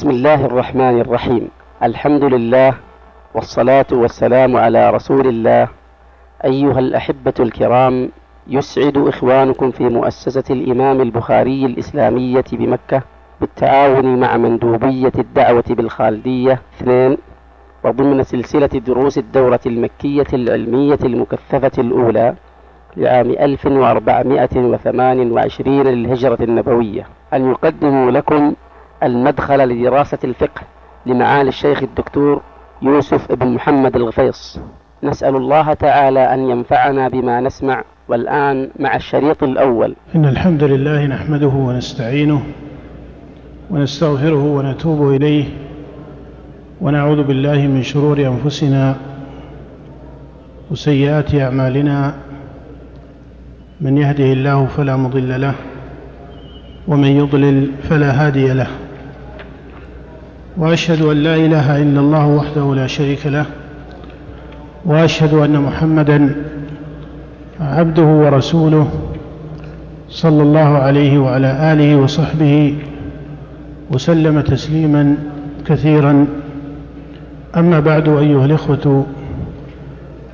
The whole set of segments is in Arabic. بسم الله الرحمن الرحيم. الحمد لله والصلاة والسلام على رسول الله. أيها الأحبة الكرام، يسعد إخوانكم في مؤسسة الإمام البخاري الإسلامية بمكة بالتعاون مع مندوبية الدعوة بالخالدية 2 وضمن سلسلة دروس الدورة المكية العلمية المكثفة الأولى لعام 1428 للهجرة النبوية أن يقدموا لكم المدخل لدراسة الفقه لمعالي الشيخ الدكتور يوسف بن محمد الغفيص. نسأل الله تعالى أن ينفعنا بما نسمع. والآن مع الشريط الأول. إن الحمد لله نحمده ونستعينه ونستغفره ونتوب إليه ونعوذ بالله من شرور أنفسنا وسيئات أعمالنا، من يهده الله فلا مضل له ومن يضلل فلا هادي له، وأشهد أن لا إله إلا الله وحده لا شريك له، وأشهد أن محمدا عبده ورسوله صلى الله عليه وعلى آله وصحبه وسلم تسليما كثيرا. أما بعد، أيها الإخوة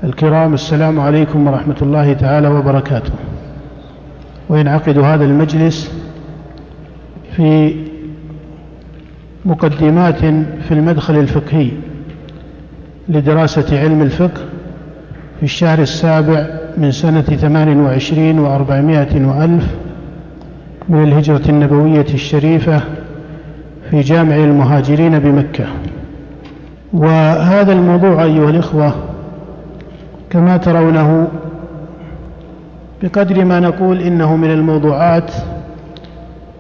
الكرام، السلام عليكم ورحمة الله تعالى وبركاته. وينعقد هذا المجلس في مقدمات في المدخل الفقهي لدراسة علم الفقه في الشهر السابع من سنة 28 و400 وألف من الهجرة النبوية الشريفة في جامع المهاجرين بمكة. وهذا الموضوع أيها الإخوة كما ترونه بقدر ما نقول إنه من الموضوعات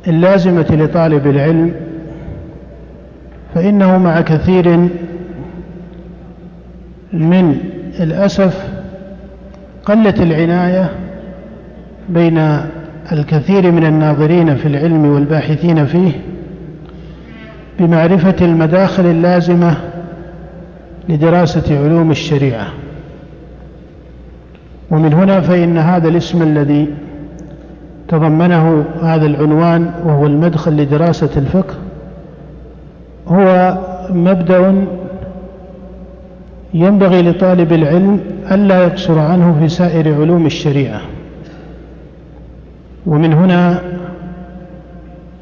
اللازمة لطالب العلم، فإنه مع كثير من الأسف قلت العناية بين الكثير من الناظرين في العلم والباحثين فيه بمعرفة المداخل اللازمة لدراسة علوم الشريعة. ومن هنا فإن هذا الاسم الذي تضمنه هذا العنوان وهو المدخل لدراسة الفقه هو مبدأ ينبغي لطالب العلم ألا يقصر عنه في سائر علوم الشريعة. ومن هنا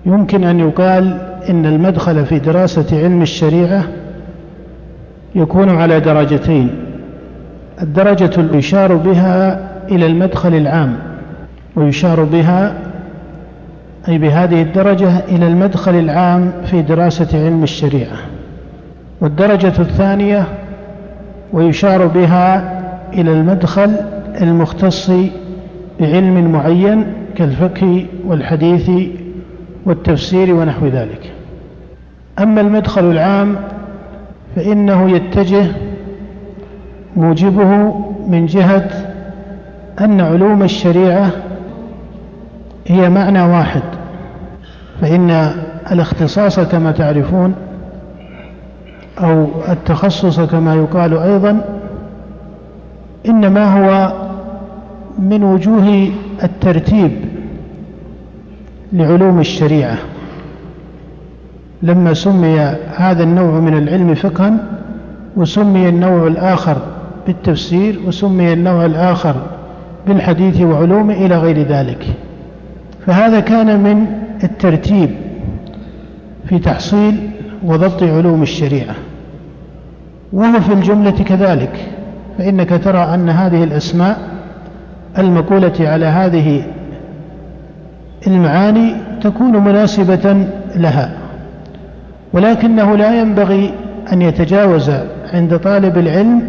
يمكن أن يقال إن المدخل في دراسة علم الشريعة يكون على درجتين: الدرجة التي يشار بها إلى المدخل العام، ويشار بها أي بهذه الدرجة إلى المدخل العام في دراسة علم الشريعة، والدرجة الثانية ويشار بها إلى المدخل المختص بعلم معين كالفقه والحديث والتفسير ونحو ذلك. أما المدخل العام فإنه يتجه موجبه من جهة أن علوم الشريعة هي معنى واحد، فإن الاختصاص كما تعرفون أو التخصص كما يقال أيضا إنما هو من وجوه الترتيب لعلوم الشريعة. لما سمي هذا النوع من العلم فقها، وسمي النوع الآخر بالتفسير، وسمي النوع الآخر بالحديث وعلومه إلى غير ذلك، فهذا كان من الترتيب في تحصيل وضبط علوم الشريعة. وهو في الجملة كذلك، فإنك ترى أن هذه الأسماء المقولة على هذه المعاني تكون مناسبة لها، ولكنه لا ينبغي أن يتجاوز عند طالب العلم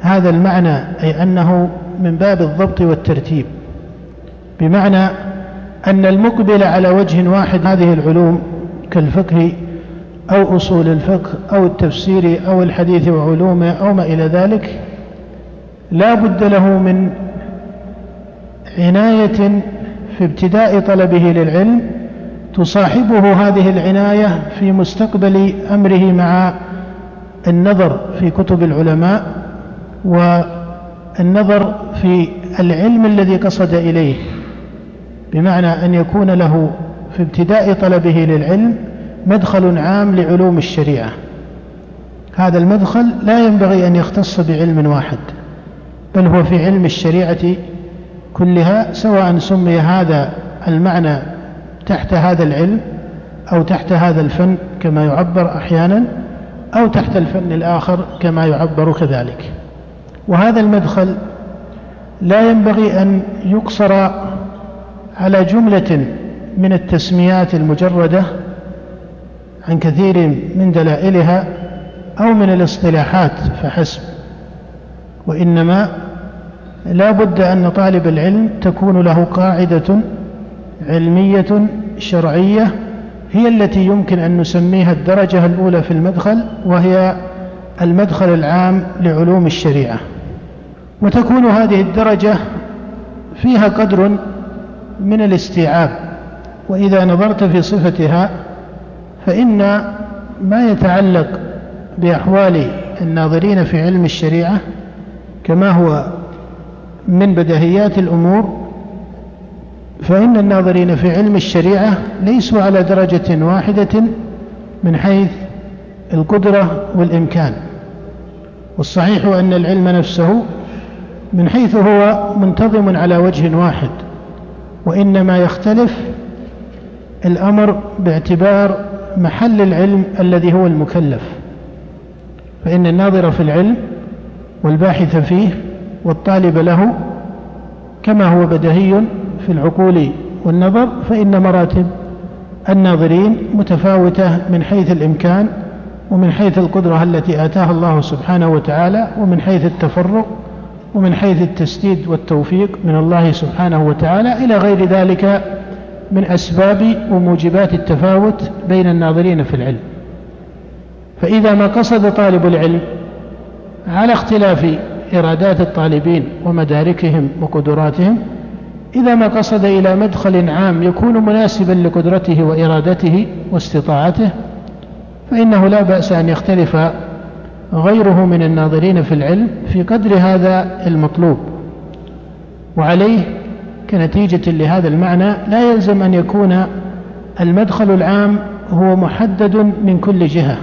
هذا المعنى، أي أنه من باب الضبط والترتيب، بمعنى أن المقبل على وجه واحد هذه العلوم كالفقه أو أصول الفقه أو التفسير أو الحديث وعلومه أو ما إلى ذلك لا بد له من عناية في ابتداء طلبه للعلم تصاحبه هذه العناية في مستقبل أمره مع النظر في كتب العلماء والنظر في العلم الذي قصد إليه، بمعنى أن يكون له في ابتداء طلبه للعلم مدخل عام لعلوم الشريعة. هذا المدخل لا ينبغي أن يختص بعلم واحد، بل هو في علم الشريعة كلها، سواء سمي هذا المعنى تحت هذا العلم أو تحت هذا الفن كما يعبر أحيانا، أو تحت الفن الآخر كما يعبر كذلك. وهذا المدخل لا ينبغي أن يقصر على جملة من التسميات المجردة عن كثير من دلائلها أو من الاصطلاحات فحسب، وإنما لا بد أن طالب العلم تكون له قاعدة علمية شرعية هي التي يمكن أن نسميها الدرجة الأولى في المدخل، وهي المدخل العام لعلوم الشريعة. وتكون هذه الدرجة فيها قدر من الاستيعاب، وإذا نظرت في صفتها فإن ما يتعلق بأحوال الناظرين في علم الشريعة كما هو من بديهيات الأمور، فإن الناظرين في علم الشريعة ليسوا على درجة واحدة من حيث القدرة والإمكان. والصحيح أن العلم نفسه من حيث هو منتظم على وجه واحد، وإنما يختلف الأمر باعتبار محل العلم الذي هو المكلف. فإن الناظر في العلم والباحث فيه والطالب له كما هو بديهي في العقول والنظر، فإن مراتب الناظرين متفاوتة من حيث الإمكان، ومن حيث القدرة التي آتاها الله سبحانه وتعالى، ومن حيث التفرق، ومن حيث التسديد والتوفيق من الله سبحانه وتعالى، إلى غير ذلك من أسباب وموجبات التفاوت بين الناظرين في العلم. فإذا ما قصد طالب العلم على اختلاف إرادات الطالبين ومداركهم وقدراتهم، إذا ما قصد إلى مدخل عام يكون مناسبا لقدرته وإرادته واستطاعته، فإنه لا بأس أن يختلف غيره من الناظرين في العلم في قدر هذا المطلوب. وعليه كنتيجة لهذا المعنى لا يلزم أن يكون المدخل العام هو محدد من كل جهة.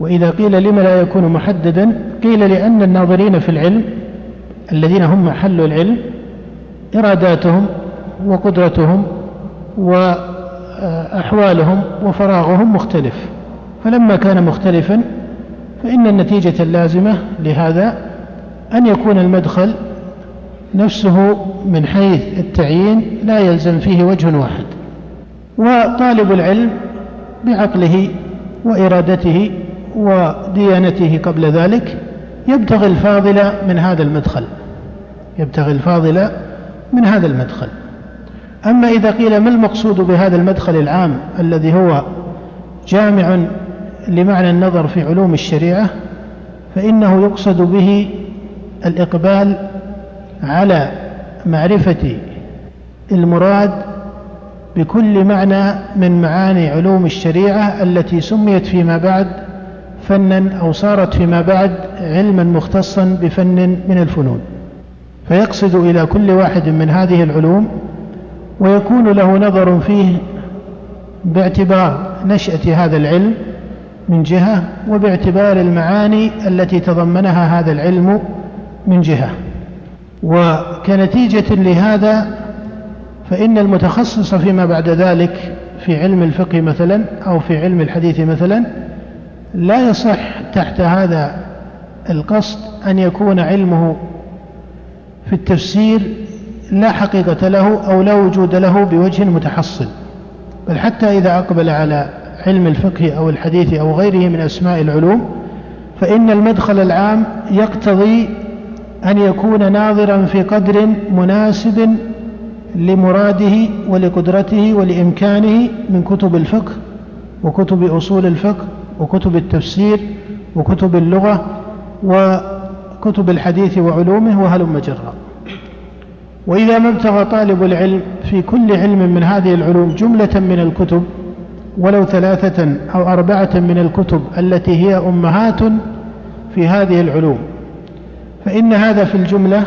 وإذا قيل لما لا يكون محددا، قيل لأن الناظرين في العلم الذين هم محل العلم إراداتهم وقدرتهم وأحوالهم وفراغهم مختلف، فلما كان مختلفا فإن النتيجة اللازمة لهذا أن يكون المدخل نفسه من حيث التعيين لا يلزم فيه وجه واحد. وطالب العلم بعقله وإرادته وديانته قبل ذلك يبتغي الفاضل من هذا المدخل، يبتغي الفاضل من هذا المدخل. أما إذا قيل ما المقصود بهذا المدخل العام الذي هو جامع لمعنى النظر في علوم الشريعة، فإنه يقصد به الإقبال على معرفة المراد بكل معنى من معاني علوم الشريعة التي سميت فيما بعد فنا أو صارت فيما بعد علما مختصا بفن من الفنون، فيقصد إلى كل واحد من هذه العلوم ويكون له نظر فيه باعتبار نشأة هذا العلم من جهة، وباعتبار المعاني التي تضمنها هذا العلم من جهة. وكنتيجة لهذا فإن المتخصص فيما بعد ذلك في علم الفقه مثلا أو في علم الحديث مثلا لا يصح تحت هذا القصد أن يكون علمه في التفسير لا حقيقة له أو لا وجود له بوجه متحصل، بل حتى إذا أقبل على علم الفقه أو الحديث أو غيره من أسماء العلوم، فإن المدخل العام يقتضي أن يكون ناظرا في قدر مناسب لمراده ولقدرته ولإمكانه من كتب الفقه وكتب أصول الفقه وكتب التفسير وكتب اللغة وكتب الحديث وعلومه وهلم جرا. وإذا ما ابتغى طالب العلم في كل علم من هذه العلوم جملة من الكتب، ولو 3 أو 4 من الكتب التي هي أمهات في هذه العلوم، فإن هذا في الجملة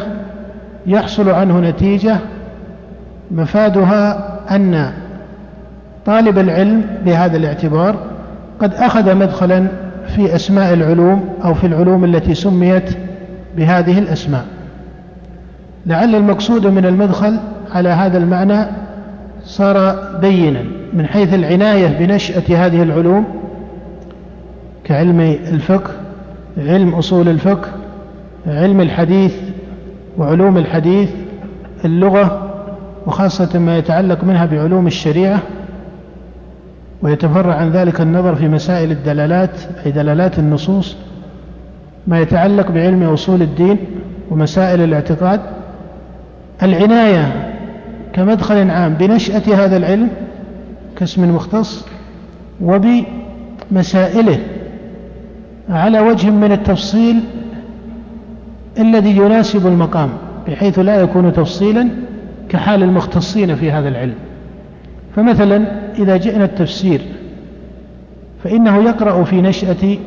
يحصل عنه نتيجة مفادها أن طالب العلم بهذا الاعتبار قد أخذ مدخلا في أسماء العلوم أو في العلوم التي سميت بهذه الأسماء. لعل المقصود من المدخل على هذا المعنى صار بينا من حيث العناية بنشأة هذه العلوم كعلم الفقه، علم أصول الفقه، علم الحديث وعلوم الحديث، اللغة وخاصة ما يتعلق منها بعلوم الشريعة، ويتفرع عن ذلك النظر في مسائل الدلالات أي دلالات النصوص، ما يتعلق بعلم أصول الدين ومسائل الاعتقاد. العناية كمدخل عام بنشأة هذا العلم كاسم مختص وبمسائله على وجه من التفصيل الذي يناسب المقام، بحيث لا يكون تفصيلا كحال المختصين في هذا العلم. فمثلا إذا جئنا التفسير فإنه يقرأ في نشأة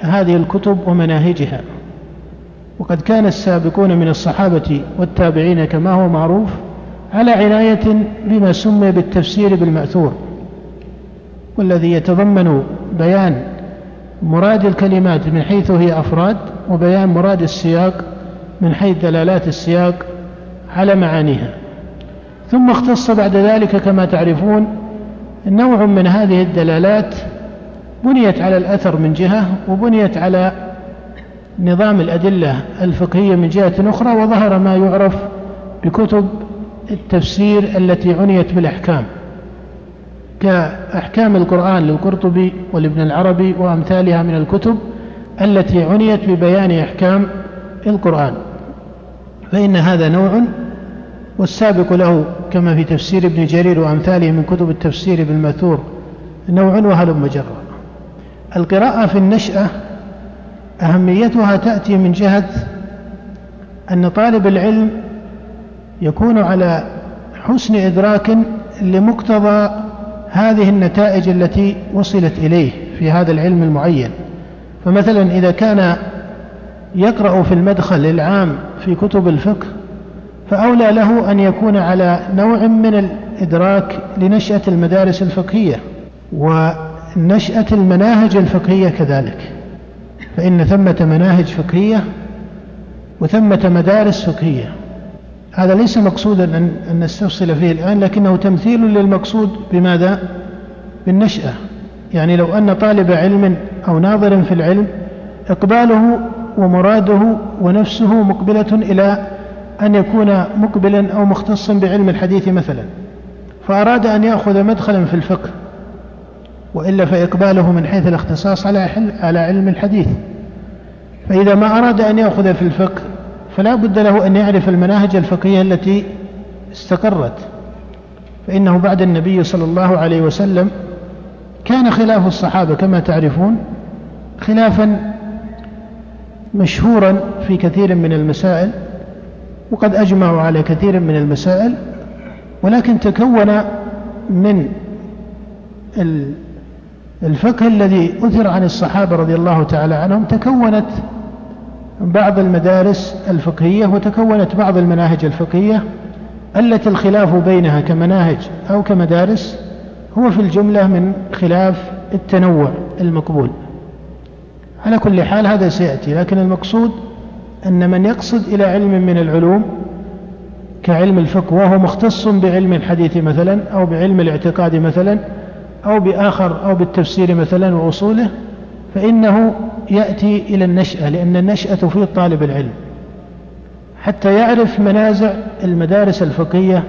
هذه الكتب ومناهجها، وقد كان السابقون من الصحابة والتابعين كما هو معروف على عناية بما سمي بالتفسير بالمأثور، والذي يتضمن بيان مراد الكلمات من حيث هي أفراد، وبيان مراد السياق من حيث دلالات السياق على معانيها. ثم اختص بعد ذلك كما تعرفون نوع من هذه الدلالات بنيت على الأثر من جهة، وبنيت على نظام الأدلة الفقهية من جهة أخرى، وظهر ما يعرف بكتب التفسير التي عنيت بالأحكام كأحكام القرآن للقرطبي ولابن العربي وأمثالها من الكتب التي عنيت ببيان أحكام القرآن، فإن هذا نوع، والسابق له كما في تفسير ابن جرير وأمثاله من كتب التفسير بالماثور نوع وهلم جرا. القراءة في النشأة أهميتها تأتي من جهة أن طالب العلم يكون على حسن إدراك لمقتضى هذه النتائج التي وصلت إليه في هذا العلم المعين. فمثلا إذا كان يقرأ في المدخل العام في كتب الفقه فأولى له أن يكون على نوع من الإدراك لنشأة المدارس الفقهية ونشأة المناهج الفقهية كذلك، فإن ثمة مناهج فقهية وثمة مدارس فقهية. هذا ليس مقصودا أن نستفصل فيه الآن، لكنه تمثيل للمقصود بماذا؟ بالنشأة. يعني لو أن طالب علم أو ناظر في العلم إقباله ومراده ونفسه مقبلة إلى أن يكون مقبلا أو مختصا بعلم الحديث مثلا، فأراد أن يأخذ مدخلا في الفقه، وإلا فإقباله من حيث الاختصاص على علم الحديث. فإذا ما أراد أن يأخذ في الفقه فلا بد له أن يعرف المناهج الفقهية التي استقرت، فإنه بعد النبي صلى الله عليه وسلم كان خلاف الصحابة كما تعرفون خلافا مشهورا في كثير من المسائل، وقد أجمعوا على كثير من المسائل، ولكن تكون من الفقه الذي أثر عن الصحابة رضي الله تعالى عنهم تكونت بعض المدارس الفقهية وتكونت بعض المناهج الفقهية التي الخلاف بينها كمناهج أو كمدارس هو في الجملة من خلاف التنوع المقبول. على كل حال هذا سيأتي، لكن المقصود أن من يقصد إلى علم من العلوم كعلم الفقه وهو مختص بعلم الحديث مثلا أو بعلم الاعتقاد مثلا أو بآخر أو بالتفسير مثلا وأصوله، فإنه يأتي إلى النشأة، لأن النشأة تفيد طالب العلم حتى يعرف منازع المدارس الفقهية.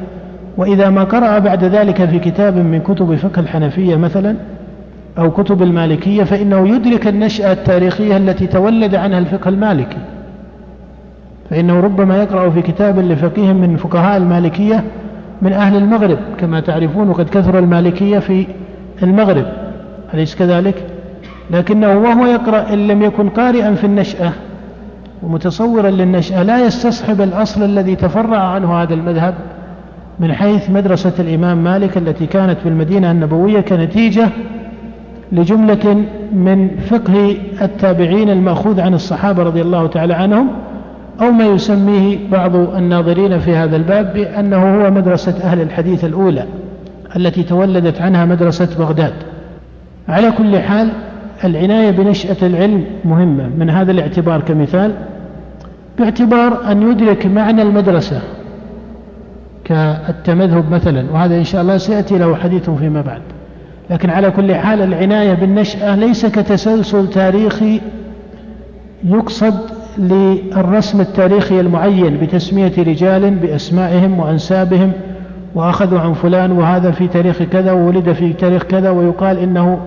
وإذا ما قرأ بعد ذلك في كتاب من كتب فقه الحنفية مثلا أو كتب المالكية فإنه يدرك النشأة التاريخية التي تولد عنها الفقه المالكي، فإنه ربما يقرأ في كتاب لفقيه من فقهاء المالكية من أهل المغرب كما تعرفون، وقد كثر المالكية في المغرب أليس كذلك؟ لكنه وهو يقرأ إن لم يكن قارئا في النشأة ومتصورا للنشأة لا يستصحب الأصل الذي تفرع عنه هذا المذهب من حيث مدرسة الإمام مالك التي كانت في المدينة النبوية كنتيجة لجملة من فقه التابعين المأخوذ عن الصحابة رضي الله تعالى عنهم، أو ما يسميه بعض الناظرين في هذا الباب بأنه هو مدرسة أهل الحديث الأولى التي تولدت عنها مدرسة بغداد. على كل حال العناية بنشأة العلم مهمة من هذا الاعتبار كمثال، باعتبار أن يدرك معنى المدرسة كالتمذهب مثلا، وهذا إن شاء الله سيأتي له حديث فيما بعد. لكن على كل حال العناية بالنشأة ليس كتسلسل تاريخي يقصد للرسم التاريخي المعين بتسمية رجال بأسمائهم وأنسابهم وأخذوا عن فلان وهذا في تاريخ كذا وولد في تاريخ كذا ويقال إنه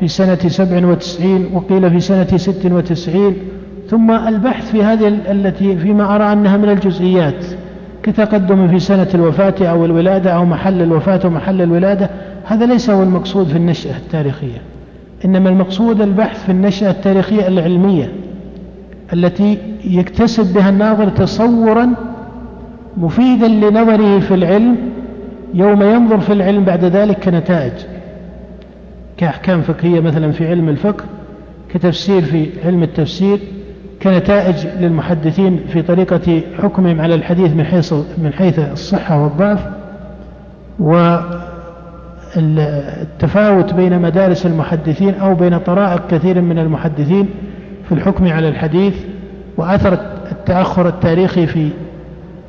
في سنة 97 وقيل في سنة 96، ثم البحث في هذه التي فيما أرى أنها من الجزئيات كتقدم في سنة الوفاة أو الولادة أو محل الوفاة ومحل الولادة. هذا ليس هو المقصود في النشأة التاريخية، إنما المقصود البحث في النشأة التاريخية العلمية التي يكتسب بها الناظر تصورا مفيدا لنظره في العلم يوم ينظر في العلم بعد ذلك كنتائج، كأحكام فقهية مثلا في علم الفقه، كتفسير في علم التفسير، كنتائج للمحدثين في طريقة حكمهم على الحديث من حيث الصحة والضعف، والتفاوت بين مدارس المحدثين أو بين طرائق كثير من المحدثين في الحكم على الحديث، وأثر التأخر التاريخي في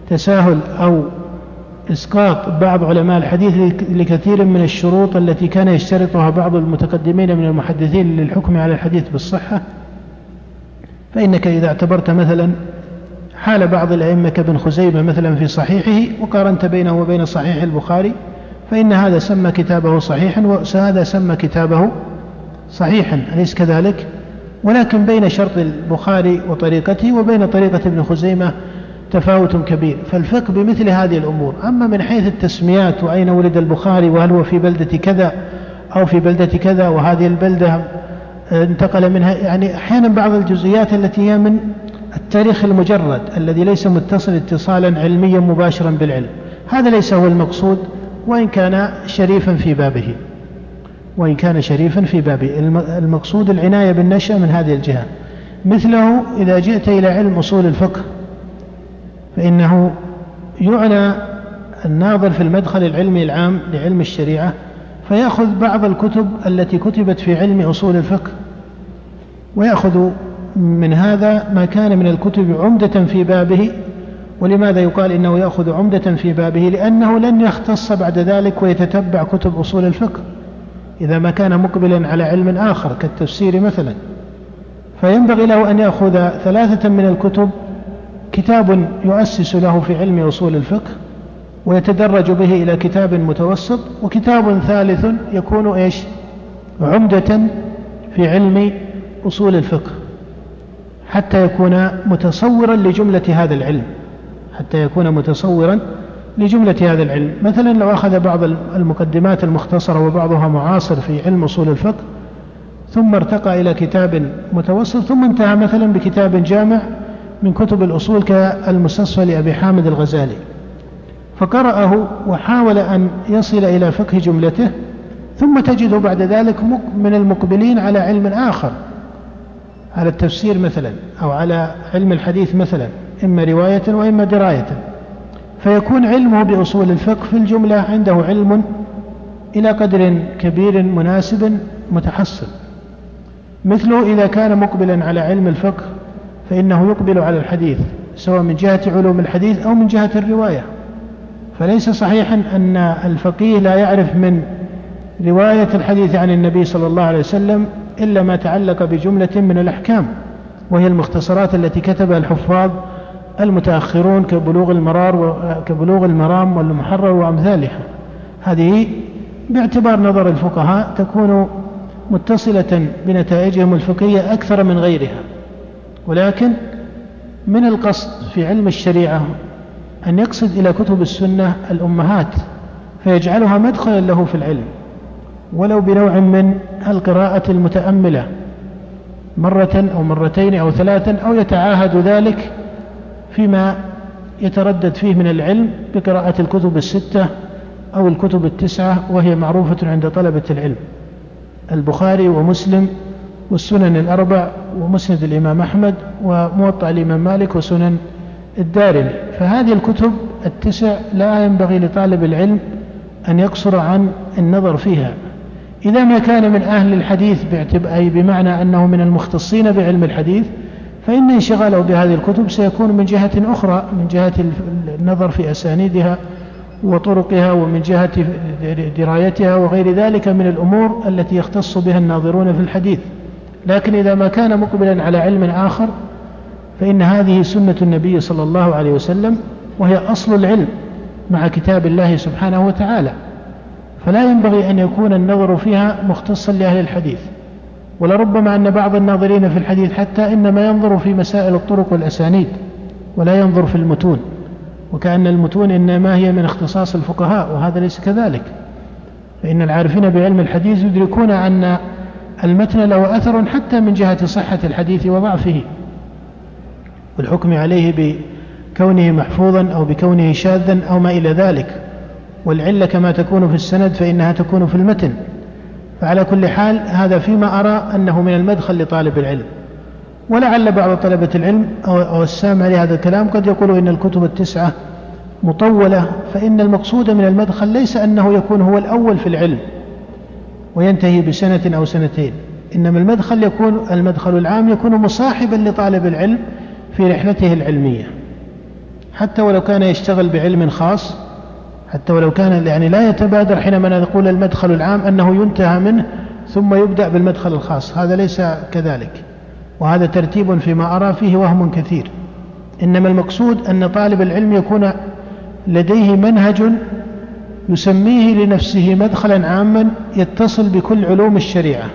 تساهل أو إسقاط بعض علماء الحديث لكثير من الشروط التي كان يشترطها بعض المتقدمين من المحدثين للحكم على الحديث بالصحة. فإنك إذا اعتبرت مثلا حال بعض الأئمة كابن خزيمة مثلا في صحيحه وقارنت بينه وبين صحيح البخاري، فإن هذا سمى كتابه صحيحا وهذا سمى كتابه صحيحا، أليس كذلك؟ ولكن بين شرط البخاري وطريقته وبين طريقة ابن خزيمة تفاوت كبير. فالفقه بمثل هذه الأمور. أما من حيث التسميات وأين ولد البخاري وهل هو في بلدة كذا أو في بلدة كذا وهذه البلدة انتقل منها، يعني أحيانا بعض الجزئيات التي هي من التاريخ المجرد الذي ليس متصل اتصالا علميا مباشرا بالعلم، هذا ليس هو المقصود وإن كان شريفا في بابه، وإن كان شريفا في بابه. المقصود العناية بالنشأة من هذه الجهة. مثله إذا جئت إلى علم أصول الفقه فإنه يعنى الناظر في المدخل العلمي العام لعلم الشريعة فيأخذ بعض الكتب التي كتبت في علم أصول الفقه، ويأخذ من هذا ما كان من الكتب عمدة في بابه. ولماذا يقال إنه يأخذ عمدة في بابه؟ لأنه لن يختص بعد ذلك ويتتبع كتب أصول الفقه إذا ما كان مقبلا على علم آخر كالتفسير مثلا، فينبغي له أن يأخذ 3 من الكتب، كتاب يؤسس له في علم أصول الفقه ويتدرج به إلى كتاب متوسط، وكتاب ثالث يكون عمدة في علم أصول الفقه حتى يكون متصورا لجملة هذا العلم، حتى يكون متصورا لجملة هذا العلم. مثلا لو أخذ بعض المقدمات المختصرة وبعضها معاصر في علم أصول الفقه ثم ارتقى إلى كتاب متوسط ثم انتهى مثلا بكتاب جامع من كتب الأصول كالمستصفى لأبي حامد الغزالي، فقرأه وحاول أن يصل إلى فقه جملته، ثم تجده بعد ذلك من المقبلين على علم آخر، على التفسير مثلا أو على علم الحديث مثلا، إما رواية وإما دراية، فيكون علمه بأصول الفقه في الجملة عنده علم إلى قدر كبير مناسب متحصل. مثله إذا كان مقبلا على علم الفقه فإنه يقبل على الحديث سواء من جهة علوم الحديث أو من جهة الرواية، فليس صحيحا أن الفقيه لا يعرف من رواية الحديث عن النبي صلى الله عليه وسلم إلا ما تعلق بجملة من الأحكام، وهي المختصرات التي كتبها الحفاظ المتأخرون كبلوغ المرام والمحرر وأمثالها. هذه باعتبار نظر الفقهاء تكون متصلة بنتائجهم الفقهية أكثر من غيرها. ولكن من القصد في علم الشريعة أن يقصد إلى كتب السنة الأمهات فيجعلها مدخلا له في العلم، ولو بنوع من القراءة المتأملة مرة أو مرتين أو 3، أو يتعاهد ذلك فيما يتردد فيه من العلم بقراءة الكتب 6 أو الكتب 9، وهي معروفة عند طلبة العلم: البخاري ومسلم والسنن الأربع ومسند الإمام أحمد وموطأ الإمام مالك وسنن الدارمي. فهذه الكتب 9 لا ينبغي لطالب العلم أن يقصر عن النظر فيها إذا ما كان من أهل الحديث أي بمعنى أنه من المختصين بعلم الحديث، فإن انشغاله بهذه الكتب سيكون من جهة أخرى، من جهة النظر في أسانيدها وطرقها ومن جهة درايتها وغير ذلك من الأمور التي يختص بها الناظرون في الحديث. لكن إذا ما كان مقبلا على علم آخر فإن هذه سنة النبي صلى الله عليه وسلم، وهي أصل العلم مع كتاب الله سبحانه وتعالى، فلا ينبغي أن يكون النظر فيها مختصا لأهل الحديث. ولربما أن بعض الناظرين في الحديث حتى إنما ينظر في مسائل الطرق والأسانيد ولا ينظر في المتون، وكأن المتون إنما هي من اختصاص الفقهاء، وهذا ليس كذلك. فإن العارفين بعلم الحديث يدركون أن المتن له أثر حتى من جهة صحة الحديث وضعفه والحكم عليه بكونه محفوظا أو بكونه شاذا أو ما إلى ذلك، والعلة كما تكون في السند فإنها تكون في المتن. فعلى كل حال هذا فيما أرى أنه من المدخل لطالب العلم. ولعل بعض طلبة العلم أو السامع لهذا الكلام قد يقول إن الكتب التسعة مطولة، فإن المقصود من المدخل ليس أنه يكون هو الأول في العلم وينتهي بسنة أو سنتين، إنما المدخل العام يكون مصاحبا لطالب العلم في رحلته العلمية، حتى ولو كان يشتغل بعلم خاص، حتى ولو كان لا يتبادر حينما نقول المدخل العام أنه ينتهى منه ثم يبدأ بالمدخل الخاص، هذا ليس كذلك، وهذا ترتيب فيما أرى فيه وهم كثير. إنما المقصود أن طالب العلم يكون لديه منهج يسميه لنفسه مدخلا عاما يتصل بكل علوم الشريعة.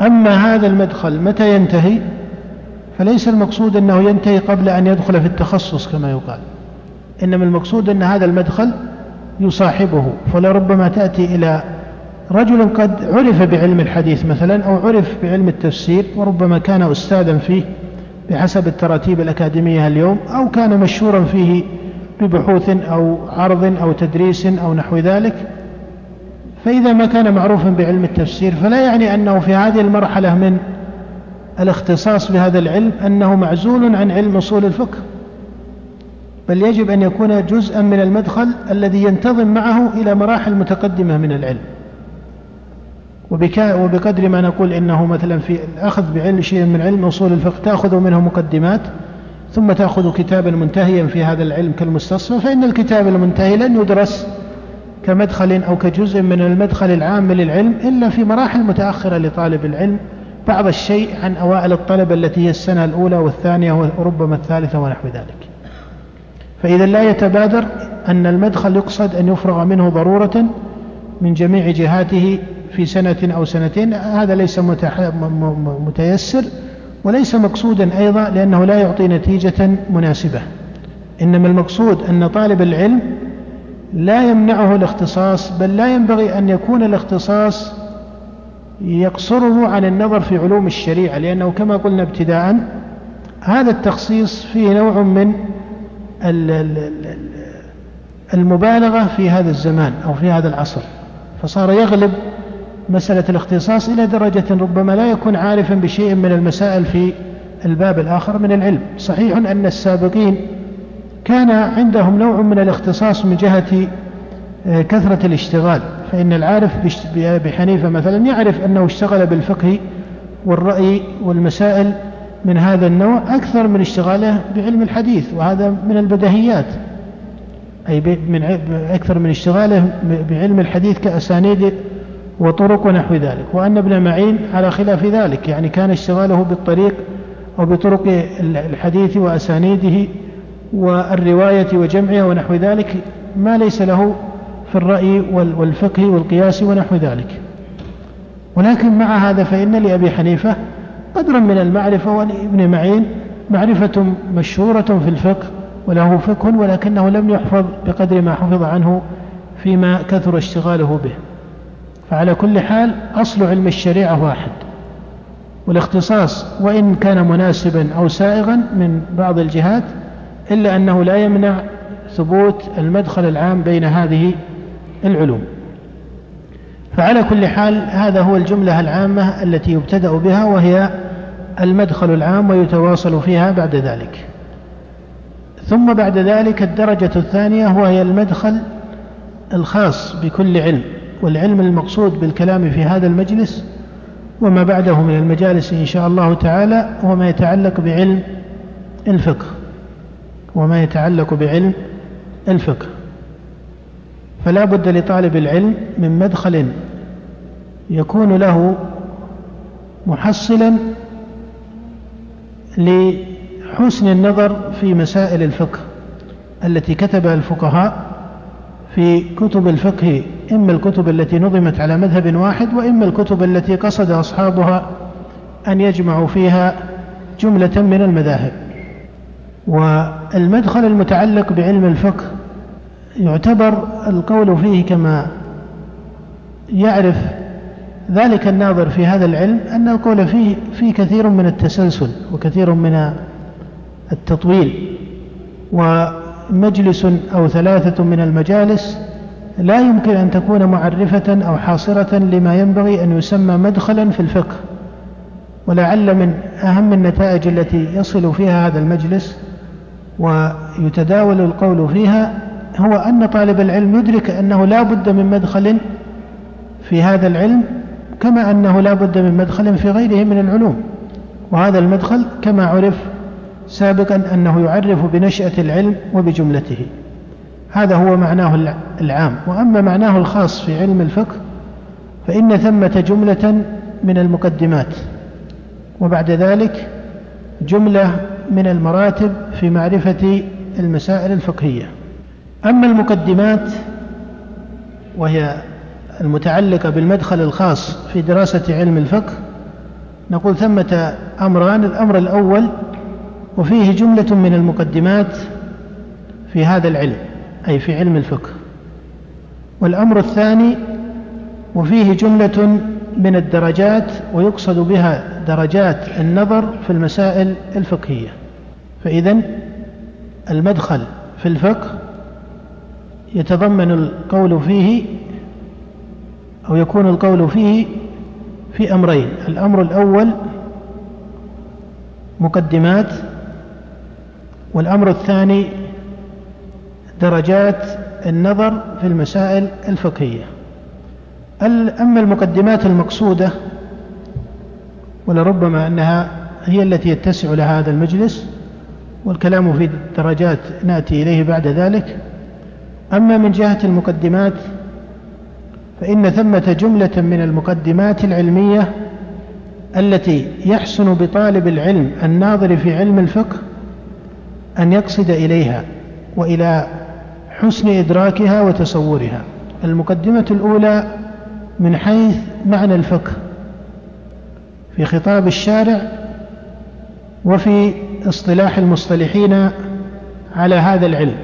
أما هذا المدخل متى ينتهي فليس المقصود أنه ينتهي قبل أن يدخل في التخصص كما يقال، إنما المقصود أن هذا المدخل يصاحبه. فلربما تأتي إلى رجل قد عرف بعلم الحديث مثلا أو عرف بعلم التفسير، وربما كان أستاذا فيه بحسب التراتيب الأكاديمية اليوم، أو كان مشهورا فيه ببحوث أو عرض أو تدريس أو نحو ذلك، فإذا ما كان معروفا بعلم التفسير فلا يعني أنه في هذه المرحلة من الاختصاص بهذا العلم أنه معزول عن علم أصول الفقه، بل يجب أن يكون جزءا من المدخل الذي ينتظم معه إلى مراحل متقدمة من العلم. وبقدر ما نقول إنه مثلا في الأخذ بعلم شيء من علم أصول الفقه تأخذ منه مقدمات، ثم تأخذ كتابا منتهيا في هذا العلم كالمستصفى، فإن الكتاب المنتهي لن يدرس كمدخل أو كجزء من المدخل العام للعلم إلا في مراحل متأخرة لطالب العلم، بعض الشيء عن أوائل الطلبة التي هي السنة الأولى والثانية وربما الثالثة ونحو ذلك. فإذا لا يتبادر أن المدخل يقصد أن يفرغ منه ضرورة من جميع جهاته في سنة أو سنتين، هذا ليس متيسر وليس مقصودا أيضا، لأنه لا يعطي نتيجة مناسبة. إنما المقصود أن طالب العلم لا يمنعه الاختصاص، بل لا ينبغي أن يكون الاختصاص يقصره عن النظر في علوم الشريعة، لأنه كما قلنا ابتداء هذا التخصيص فيه نوع من المبالغة في هذا الزمان أو في هذا العصر، فصار يغلب مسألة الاختصاص إلى درجة ربما لا يكون عارفا بشيء من المسائل في الباب الآخر من العلم. صحيح أن السابقين كان عندهم نوع من الاختصاص من جهة كثرة الاشتغال، فإن العارف بحنيفة مثلا يعرف أنه اشتغل بالفقه والرأي والمسائل من هذا النوع أكثر من اشتغاله بعلم الحديث، وهذا من البدهيات، أي أكثر من اشتغاله بعلم الحديث كأسانيد وطرق ونحو ذلك. وأن ابن معين على خلاف ذلك، كان اشتغاله بالطريق أو بطرق الحديث وأسانيده والرواية وجمعها ونحو ذلك، ما ليس له في الرأي والفقه والقياس ونحو ذلك. ولكن مع هذا فإن لأبي حنيفة قدرا من المعرفة، ولابن معين معرفة مشهورة في الفقه وله فقه، ولكنه لم يحفظ بقدر ما حفظ عنه فيما كثر اشتغاله به. فعلى كل حال أصل علم الشريعة واحد، والاختصاص وإن كان مناسبا أو سائغا من بعض الجهات إلا أنه لا يمنع ثبوت المدخل العام بين هذه العلوم. فعلى كل حال هذا هو الجملة العامة التي يبتدأ بها، وهي المدخل العام، ويتواصل فيها بعد ذلك. ثم بعد ذلك الدرجة الثانية وهي المدخل الخاص بكل علم، والعلم المقصود بالكلام في هذا المجلس وما بعده من المجالس إن شاء الله تعالى هو ما يتعلق بعلم الفقه، وما يتعلق بعلم الفقه. فلا بد لطالب العلم من مدخل يكون له محصلا لحسن النظر في مسائل الفقه التي كتبها الفقهاء في كتب الفقه، إما الكتب التي نظمت على مذهب واحد، وإما الكتب التي قصد أصحابها أن يجمعوا فيها جملة من المذاهب. والمدخل المتعلق بعلم الفقه يعتبر القول فيه كما يعرف ذلك الناظر في هذا العلم أن القول فيه في كثير من التسلسل وكثير من التطويل، ومجلس أو ثلاثة من المجالس لا يمكن أن تكون معرفة أو حاصرة لما ينبغي أن يسمى مدخلا في الفقه. ولعل من أهم النتائج التي يصل فيها هذا المجلس ويتداول القول فيها هو أن طالب العلم يدرك أنه لا بد من مدخل في هذا العلم، كما أنه لا بد من مدخل في غيره من العلوم. وهذا المدخل كما عرف سابقا أنه يعرف بنشأة العلم وبجملته، هذا هو معناه العام. وأما معناه الخاص في علم الفقه فإن ثمة جملة من المقدمات، وبعد ذلك جملة من المراتب في معرفة المسائل الفقهية. أما المقدمات وهي المتعلقة بالمدخل الخاص في دراسة علم الفقه، نقول ثمة أمران. الأمر الأول وفيه جملة من المقدمات في هذا العلم أي في علم الفقه، والأمر الثاني وفيه جملة من الدرجات ويقصد بها درجات النظر في المسائل الفقهية. فإذن المدخل في الفقه يتضمن القول فيه أو يكون القول فيه في أمرين: الأمر الأول مقدمات، والأمر الثاني درجات النظر في المسائل الفقهية. أما المقدمات المقصودة ولربما أنها هي التي يتسع لها هذا المجلس والكلام في درجات نأتي إليه بعد ذلك، أما من جهة المقدمات فإن ثمة جملة من المقدمات العلمية التي يحسن بطالب العلم الناظر في علم الفقه أن يقصد إليها وإلى حسن إدراكها وتصورها. المقدمة الأولى من حيث معنى الفقه في خطاب الشارع وفي اصطلاح المصطلحين على هذا العلم،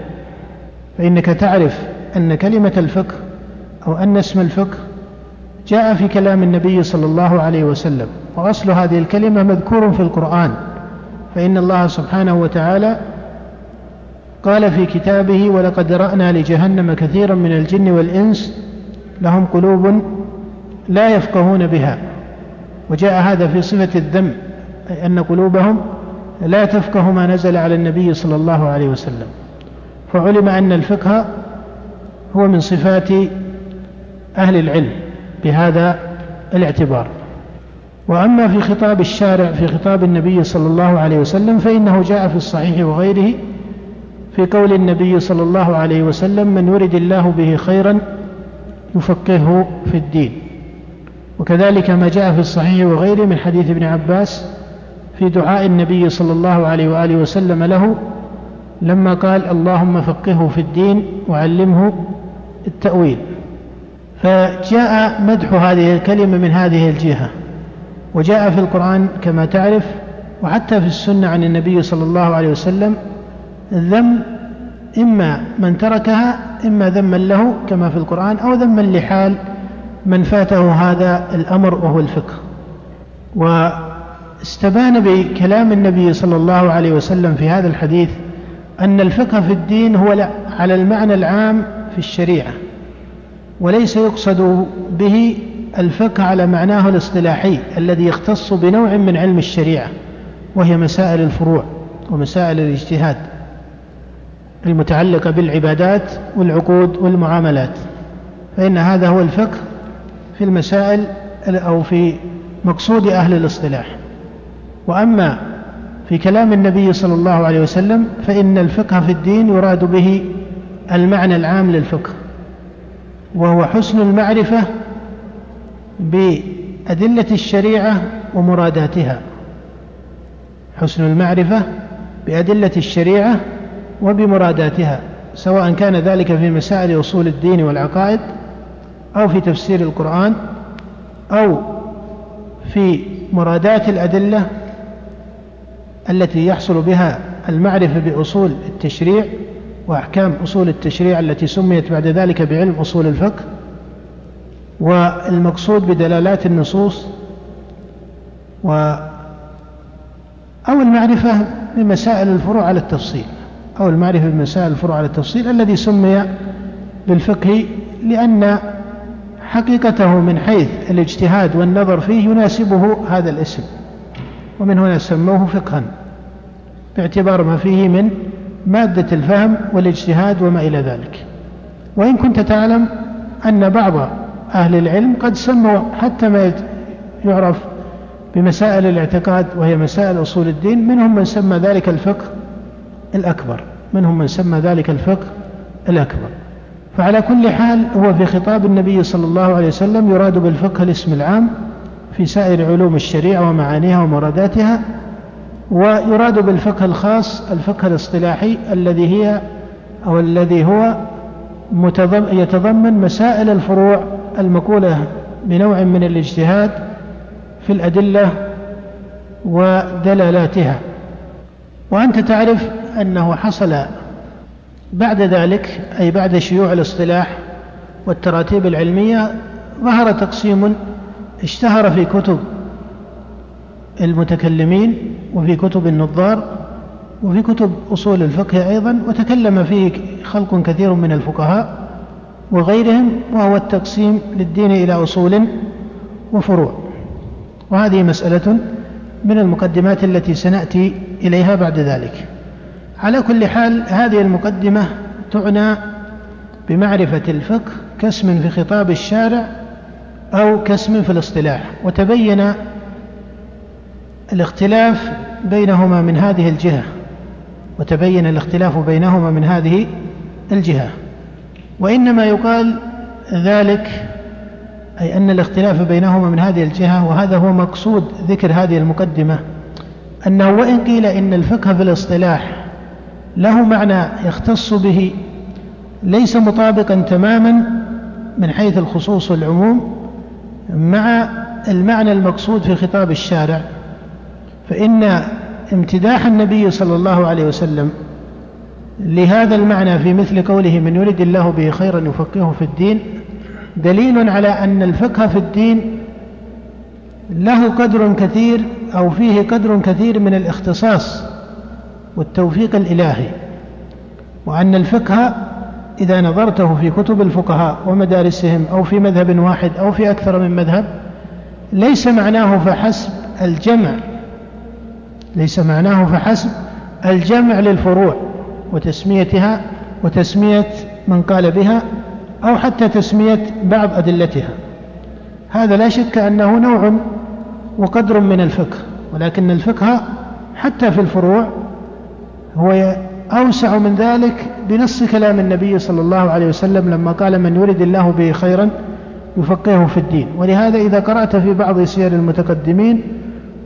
فإنك تعرف أن كلمة الفقه أو أن اسم الفقه جاء في كلام النبي صلى الله عليه وسلم، وأصل هذه الكلمة مذكور في القرآن، فإن الله سبحانه وتعالى قال في كتابه: ولقد رأنا لجهنم كثيرا من الجن والإنس لهم قلوب لا يفقهون بها. وجاء هذا في صفة الذم، أي أن قلوبهم لا تفقه ما نزل على النبي صلى الله عليه وسلم، فعلم أن الفقه هو من صفات أهل العلم بهذا الاعتبار. وأما في خطاب الشارع في خطاب النبي صلى الله عليه وسلم فإنه جاء في الصحيح وغيره في قول النبي صلى الله عليه وسلم: من يرد الله به خيرا يفقهه في الدين. وكذلك ما جاء في الصحيح وغيره من حديث ابن عباس في دعاء النبي صلى الله عليه وآله وسلم له لما قال: اللهم فقهه في الدين وعلمه التأويل. فجاء مدح هذه الكلمة من هذه الجهة، وجاء في القرآن كما تعرف وحتى في السنة عن النبي صلى الله عليه وسلم الذم، إما من تركها إما ذما له كما في القرآن، أو ذما لحال من فاته هذا الأمر وهو الفقه. واستبان بكلام النبي صلى الله عليه وسلم في هذا الحديث أن الفقه في الدين هو على المعنى العام في الشريعة، وليس يقصد به الفقه على معناه الاصطلاحي الذي يختص بنوع من علم الشريعة، وهي مسائل الفروع ومسائل الاجتهاد المتعلقة بالعبادات والعقود والمعاملات. فإن هذا هو الفقه في المسائل أو في مقصود أهل الاصطلاح. وأما في كلام النبي صلى الله عليه وسلم فإن الفقه في الدين يراد به المعنى العام للفقه، وهو حسن المعرفة بأدلة الشريعة ومراداتها، حسن المعرفة بأدلة الشريعة وبمراداتها، سواء كان ذلك في مسائل أصول الدين والعقائد أو في تفسير القرآن أو في مرادات الأدلة التي يحصل بها المعرفة بأصول التشريع وأحكام أصول التشريع التي سميت بعد ذلك بعلم أصول الفقه، والمقصود بدلالات النصوص، أو المعرفة بمسائل الفروع على التفصيل، أو المعرفة بمسائل الفروع على التفصيل الذي سمي بالفقه لأن حقيقته من حيث الاجتهاد والنظر فيه يناسبه هذا الاسم، ومن هنا سموه فقها باعتبار ما فيه من مادة الفهم والاجتهاد وما إلى ذلك. وإن كنت تعلم أن بعض أهل العلم قد سموا حتى ما يعرف بمسائل الاعتقاد وهي مسائل أصول الدين، منهم من سمى ذلك الفقه الأكبر، منهم من سمى ذلك الفقه الأكبر. فعلى كل حال هو في خطاب النبي صلى الله عليه وسلم يراد بالفقه الاسم العام في سائر علوم الشريعة ومعانيها ومراداتها، ويراد بالفقه الخاص الفقه الاصطلاحي الذي هو يتضمن مسائل الفروع المقولة بنوع من الاجتهاد في الأدلة ودلالاتها. وأنت تعرف أنه حصل بعد ذلك، أي بعد شيوع الاصطلاح والتراتيب العلمية، ظهر تقسيم اشتهر في كتب المتكلمين وفي كتب النظار وفي كتب أصول الفقه أيضا، وتكلم فيه خلق كثير من الفقهاء وغيرهم، وهو التقسيم للدين إلى أصول وفروع. وهذه مسألة من المقدمات التي سنأتي إليها بعد ذلك. على كل حال هذه المقدمة تعنى بمعرفة الفقه كاسم في خطاب الشارع أو كاسم في الاصطلاح، وتبين الاختلاف بينهما من هذه الجهة، وتبين الاختلاف بينهما من هذه الجهة. وإنما يقال ذلك أي أن الاختلاف بينهما من هذه الجهة، وهذا هو مقصود ذكر هذه المقدمة، أنه وإن قيل إن الفقه في الاصطلاح له معنى يختص به ليس مطابقا تماما من حيث الخصوص والعموم مع المعنى المقصود في خطاب الشارع، فإن امتداح النبي صلى الله عليه وسلم لهذا المعنى في مثل قوله من يرد الله به خيرا يفقهه في الدين دليل على أن الفقه في الدين له قدر كثير أو فيه قدر كثير من الاختصاص والتوفيق الإلهي، وأن الفقه إذا نظرته في كتب الفقهاء ومدارسهم أو في مذهب واحد أو في أكثر من مذهب ليس معناه فحسب الجمع للفروع وتسميتها وتسمية من قال بها أو حتى تسمية بعض أدلتها. هذا لا شك أنه نوع وقدر من الفقه، ولكن الفقه حتى في الفروع هو أوسع من ذلك بنص كلام النبي صلى الله عليه وسلم لما قال من يرد الله به خيرا يفقهه في الدين. ولهذا إذا قرأت في بعض سير المتقدمين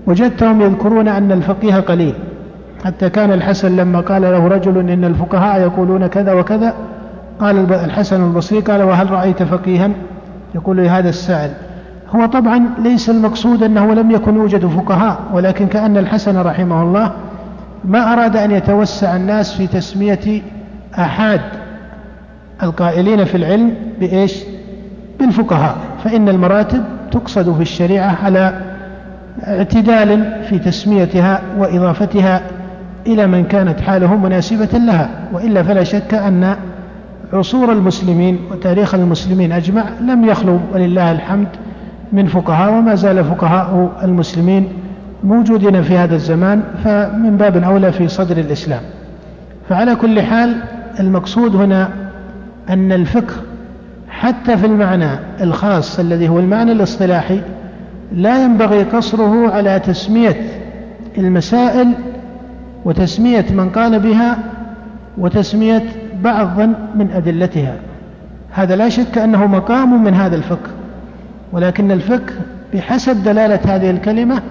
وجدتهم يذكرون أن الفقيه قليل، حتى كان الحسن لما قال له رجل إن الفقهاء يقولون كذا وكذا، قال الحسن البصري قال وهل رأيت فقيها يقول لهذا السائل. هو طبعا ليس المقصود أنه لم يكن يوجد فقهاء، ولكن كأن الحسن رحمه الله ما أراد أن يتوسع الناس في تسمية أحد القائلين في العلم بإيش؟ بالفقهاء، فإن المراتب تقصد في الشريعة على اعتدال في تسميتها وإضافتها إلى من كانت حاله مناسبة لها، وإلا فلا شك أن عصور المسلمين وتاريخ المسلمين أجمع لم يخلو ولله الحمد من فقهاء، وما زال فقهاء المسلمين موجودين في هذا الزمان، فمن باب أولى في صدر الإسلام. فعلى كل حال المقصود هنا أن الفقه حتى في المعنى الخاص الذي هو المعنى الاصطلاحي لا ينبغي قصره على تسمية المسائل وتسمية من قال بها وتسمية بعضا من أدلتها. هذا لا شك أنه مقام من هذا الفقه، ولكن الفقه بحسب دلالة هذه الكلمة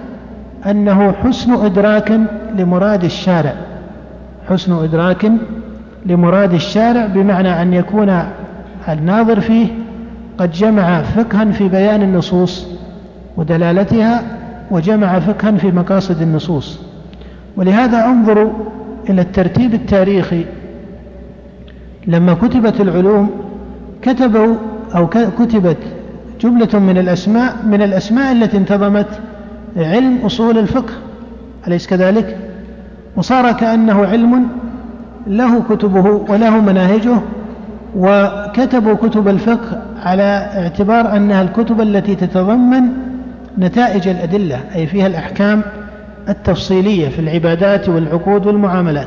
أنه حسن إدراك لمراد الشارع، حسن إدراك لمراد الشارع، بمعنى أن يكون الناظر فيه قد جمع فقها في بيان النصوص ودلالتها، وجمع فقها في مقاصد النصوص. ولهذا انظروا إلى الترتيب التاريخي، لما كتبت العلوم كتبوا أو كتبت جملة من الأسماء التي انتظمت علم أصول الفقه، أليس كذلك؟ وصار كأنه علم له كتبه وله مناهجه، وكتبوا كتب الفقه على اعتبار أنها الكتب التي تتضمن نتائج الأدلة، أي فيها الأحكام التفصيلية في العبادات والعقود والمعاملات.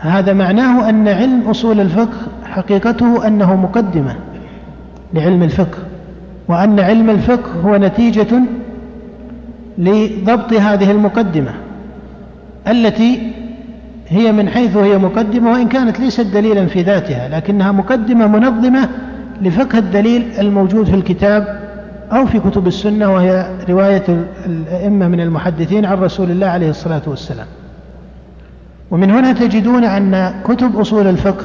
هذا معناه أن علم أصول الفقه حقيقته أنه مقدمة لعلم الفقه، وأن علم الفقه هو نتيجة لضبط هذه المقدمة التي هي من حيث هي مقدمة، وإن كانت ليست دليلا في ذاتها، لكنها مقدمة منظمة لفقه الدليل الموجود في الكتاب أو في كتب السنة، وهي رواية الأئمة من المحدثين عن رسول الله عليه الصلاة والسلام. ومن هنا تجدون أن كتب أصول الفقه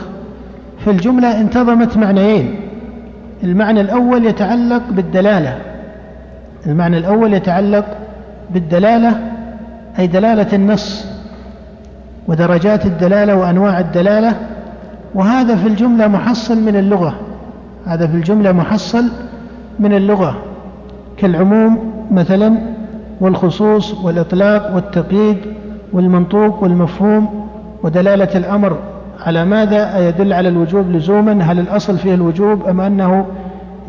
في الجملة انتظمت معنيين. المعنى الأول يتعلق بالدلالة أي دلالة النص ودرجات الدلالة وأنواع الدلالة، وهذا في الجملة محصل من اللغة، هذا في الجملة محصل من اللغة، كالعموم مثلا، والخصوص والإطلاق والتقييد والمنطوق والمفهوم، ودلالة الأمر على ماذا، أيدل على الوجوب لزوما، هل الأصل فيه الوجوب أم أنه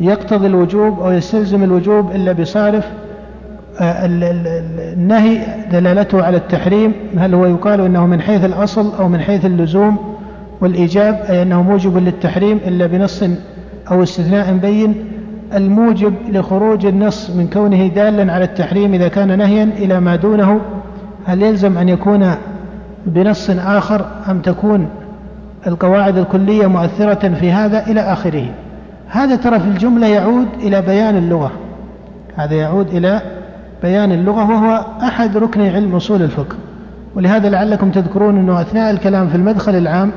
يقتضي الوجوب أو يستلزم الوجوب إلا بصارف، النهي دلالته على التحريم، هل هو يقال أنه من حيث الأصل أو من حيث اللزوم، والإيجاب أي أنه موجب للتحريم إلا بنص أو استثناء بين، الموجب لخروج النص من كونه دالا على التحريم إذا كان نهيا إلى ما دونه، هل يلزم أن يكون بنص آخر أم تكون القواعد الكلية مؤثرة في هذا إلى آخره. هذا ترى في الجملة يعود إلى بيان اللغة، هذا يعود إلى بيان اللغة، وهو أحد ركن علم أصول الفقه. ولهذا لعلكم تذكرون أنه أثناء الكلام في المدخل العام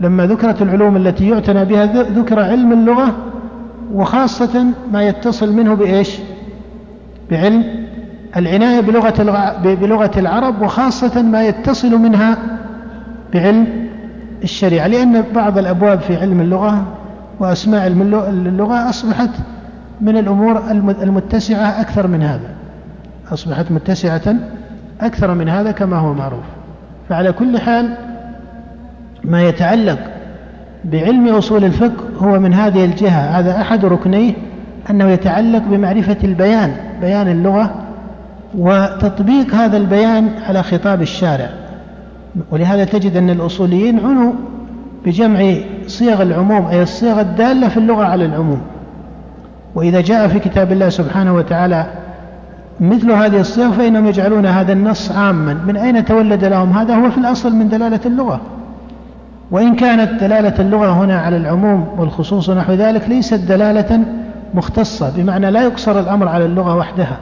لما ذكرت العلوم التي يعتنى بها ذكر علم اللغة، وخاصة ما يتصل منه بإيش؟ بعلم العناية بلغة العرب، وخاصة ما يتصل منها بعلم الشريعة، لأن بعض الأبواب في علم اللغة وأسماء اللغة أصبحت من الأمور المتسعة أكثر من هذا، أصبحت متسعة أكثر من هذا كما هو معروف. فعلى كل حال ما يتعلق بعلم أصول الفقه هو من هذه الجهة، هذا أحد ركنيه أنه يتعلق بمعرفة البيان، بيان اللغة وتطبيق هذا البيان على خطاب الشارع. ولهذا تجد أن الأصوليين عنوا بجمع صيغ العموم، أي الصيغ الدالة في اللغة على العموم، وإذا جاء في كتاب الله سبحانه وتعالى مثل هذه الصيغ فإنهم يجعلون هذا النص عاما. من أين تولد لهم هذا؟ هو في الأصل من دلالة اللغة، وإن كانت دلالة اللغة هنا على العموم والخصوص ونحو ذلك ليست دلالة مختصة، بمعنى لا يقصر الأمر على اللغة وحدها،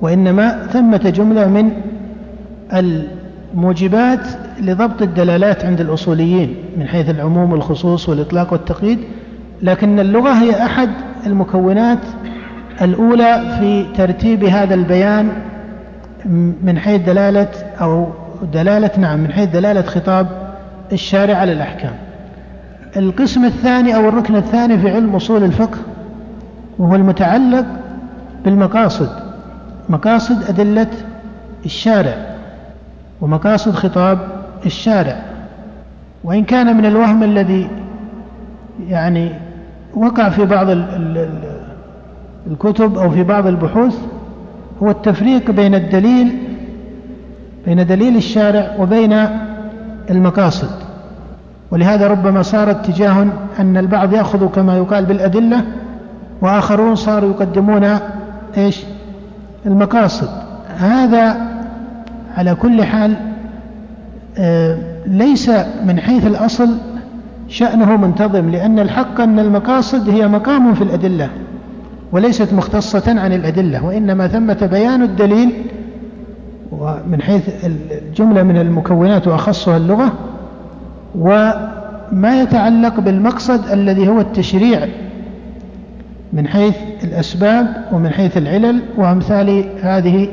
وإنما ثمة جملة من الموجبات لضبط الدلالات عند الأصوليين من حيث العموم والخصوص والإطلاق والتقييد، لكن اللغة هي أحد المكونات الأولى في ترتيب هذا البيان من حيث دلالة خطاب الشارع على الأحكام. القسم الثاني أو الركن الثاني في علم أصول الفقه وهو المتعلق بالمقاصد، مقاصد أدلة الشارع ومقاصد خطاب الشارع. وإن كان من الوهم الذي يعني وقع في بعض الكتب أو في بعض البحوث هو التفريق بين دليل الشارع وبين المقاصد، ولهذا ربما صار اتجاه أن البعض يأخذ كما يقال بالأدلة، وآخرون صاروا يقدمون المقاصد. هذا على كل حال ليس من حيث الأصل شأنه منتظم، لأن الحق أن المقاصد هي مقام في الأدلة وليست مختصة عن الأدلة، وإنما ثمة بيان الدليل ومن حيث الجملة من المكونات وأخصها اللغة، وما يتعلق بالمقصد الذي هو التشريع من حيث الأسباب ومن حيث العلل وأمثال هذه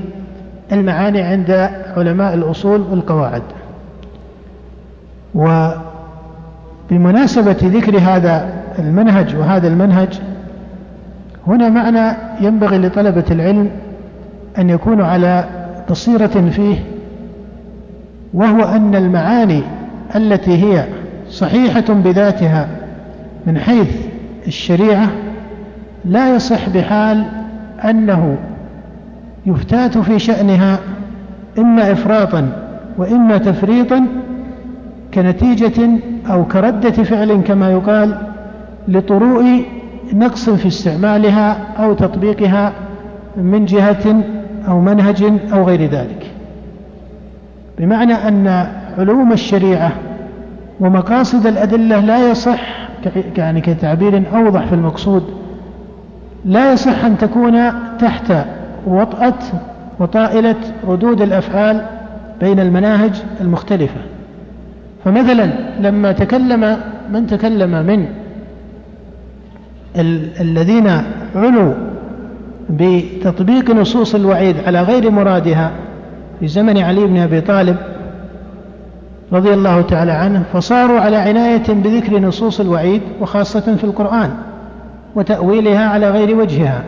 المعاني عند علماء الأصول والقواعد. وبمناسبة ذكر هذا المنهج هنا معنى ينبغي لطلبة العلم أن يكونوا على بصيرة فيه، وهو أن المعاني التي هي صحيحة بذاتها من حيث الشريعة لا يصح بحال أنه يفتات في شأنها إما إفراطا وإما تفريطا كنتيجة أو كردة فعل كما يقال لطروء نقص في استعمالها أو تطبيقها من جهة أو منهج أو غير ذلك. بمعنى أن علوم الشريعة ومقاصد الأدلة لا يصح، يعني كتعبير أوضح في المقصود، لا يصح أن تكون تحت وطأة وطائلة ردود الأفعال بين المناهج المختلفة. فمثلا لما تكلم من تكلم من الذين علوا بتطبيق نصوص الوعيد على غير مرادها في زمن علي بن أبي طالب رضي الله تعالى عنه، فصاروا على عناية بذكر نصوص الوعيد وخاصة في القرآن وتأويلها على غير وجهها.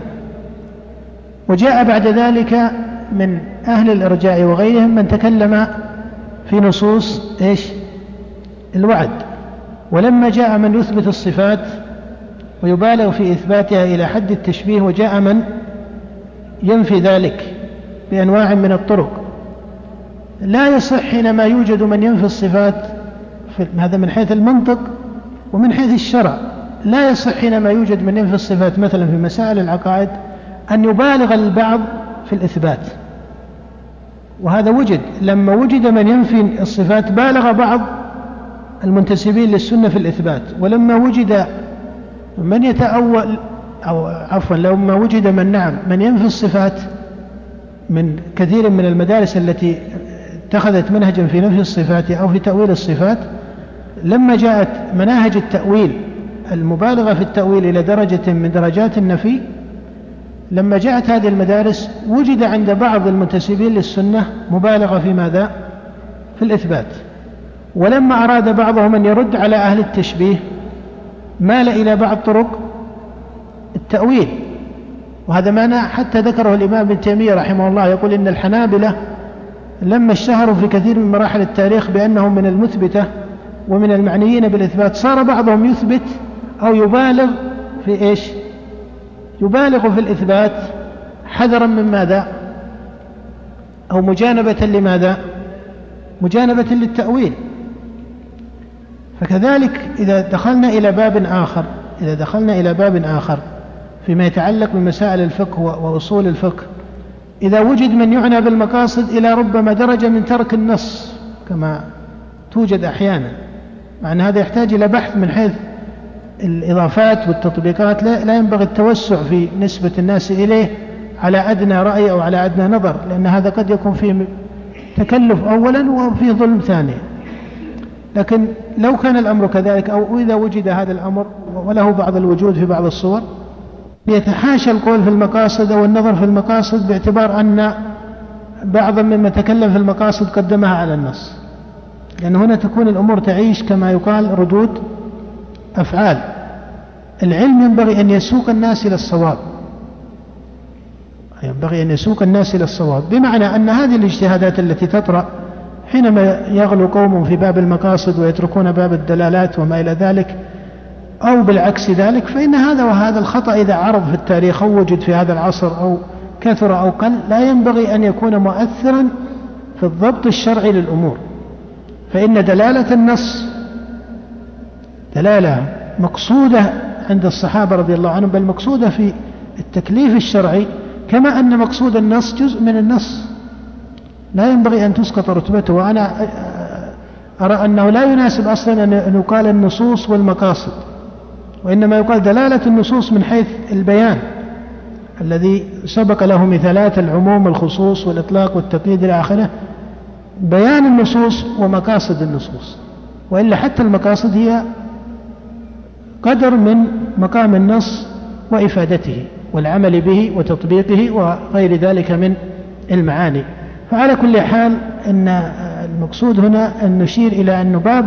وجاء بعد ذلك من أهل الإرجاء وغيرهم من تكلم في نصوص الوعد، ولما جاء من يثبت الصفات ويبالغ في إثباتها إلى حد التشبيه، وجاء من ينفي ذلك بأنواع من الطرق. لا يصح حينما يوجد من ينفي الصفات، هذا من حيث المنطق ومن حيث الشرع، لا يصح حينما يوجد من ينفي الصفات مثلا في مسائل العقائد أن يبالغ البعض في الإثبات، وهذا وجد. لما وجد من ينفي الصفات بالغ بعض المنتسبين للسنة في الإثبات، ولما وجد من يتأول أو عفوا لما وجد من من ينفي الصفات من كثير من المدارس التي اتخذت منهجا في نفي الصفات أو في تأويل الصفات، لما جاءت مناهج التأويل المبالغة في التأويل إلى درجة من درجات النفي، لما جاءت هذه المدارس وجد عند بعض المنتسبين للسنة مبالغة في ماذا؟ في الإثبات. ولما أراد بعضهم أن يرد على أهل التشبيه مال إلى بعض طرق التأويل، وهذا معنى حتى ذكره الإمام ابن تيمية رحمه الله، يقول إن الحنابلة لما اشتهروا في كثير من مراحل التاريخ بأنهم من المثبتة ومن المعنيين بالإثبات، صار بعضهم يثبت أو يبالغ في يبالغ في الإثبات حذرا من ماذا؟ أو مجانبة لماذا؟ مجانبة للتأويل. فكذلك إذا دخلنا إلى باب آخر فيما يتعلق بمسائل الفقه وأصول الفقه، إذا وجد من يعنى بالمقاصد إلى ربما درجة من ترك النص كما توجد أحيانا، مع أن هذا يحتاج إلى بحث من حيث الإضافات والتطبيقات، لا ينبغي التوسع في نسبة الناس إليه على أدنى رأي أو على أدنى نظر، لأن هذا قد يكون فيه تكلف أولا وفيه ظلم ثانيا. لكن لو كان الأمر كذلك، أو إذا وجد هذا الأمر وله بعض الوجود في بعض الصور، يتحاشى القول في المقاصد والنظر في المقاصد باعتبار أن بعضا مما تكلم في المقاصد قدمها على النص، لأن هنا تكون الأمور تعيش كما يقال ردود أفعال. العلم ينبغي أن يسوق الناس إلى الصواب، بمعنى أن هذه الاجتهادات التي تطرأ حينما يغلو قوم في باب المقاصد ويتركون باب الدلالات وما إلى ذلك، أو بالعكس ذلك، فإن هذا الخطأ إذا عرض في التاريخ أو وجد في هذا العصر أو كثر أو قل، لا ينبغي أن يكون مؤثرا في الضبط الشرعي للأمور، فإن دلالة النص دلالة مقصودة عند الصحابة رضي الله عنهم، بل مقصودة في التكليف الشرعي، كما أن مقصود النص جزء من النص لا ينبغي أن تسقط رتبته. وأنا أرى أنه لا يناسب أصلا أن يقال النصوص والمقاصد، وإنما يقال دلالة النصوص من حيث البيان الذي سبق له مثالات العموم والخصوص والإطلاق والتقييد إلى آخره، بيان النصوص ومقاصد النصوص. وإلا حتى المقاصد هي قدر من مقام النص وإفادته والعمل به وتطبيقه وغير ذلك من المعاني. فعلى كل حال أن المقصود هنا أن نشير إلى أنه باب،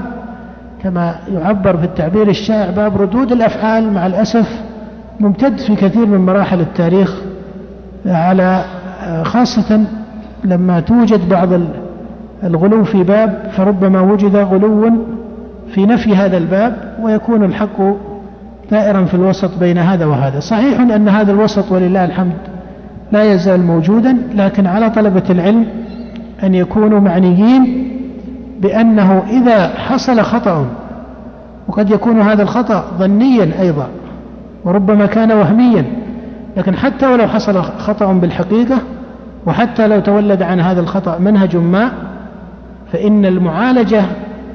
كما يعبر في التعبير الشائع، باب ردود الأفعال مع الأسف ممتد في كثير من مراحل التاريخ، على خاصة لما توجد بعض الغلو في باب، فربما وجد غلو في نفي هذا الباب ويكون الحق دائرا في الوسط بين هذا وهذا. صحيح أن هذا الوسط ولله الحمد لا يزال موجودا، لكن على طلبة العلم أن يكونوا معنيين بأنه إذا حصل خطأ، وقد يكون هذا الخطأ ظنيا أيضا وربما كان وهميا، لكن حتى ولو حصل خطأ بالحقيقة، وحتى لو تولد عن هذا الخطأ منهج ما، فإن المعالجة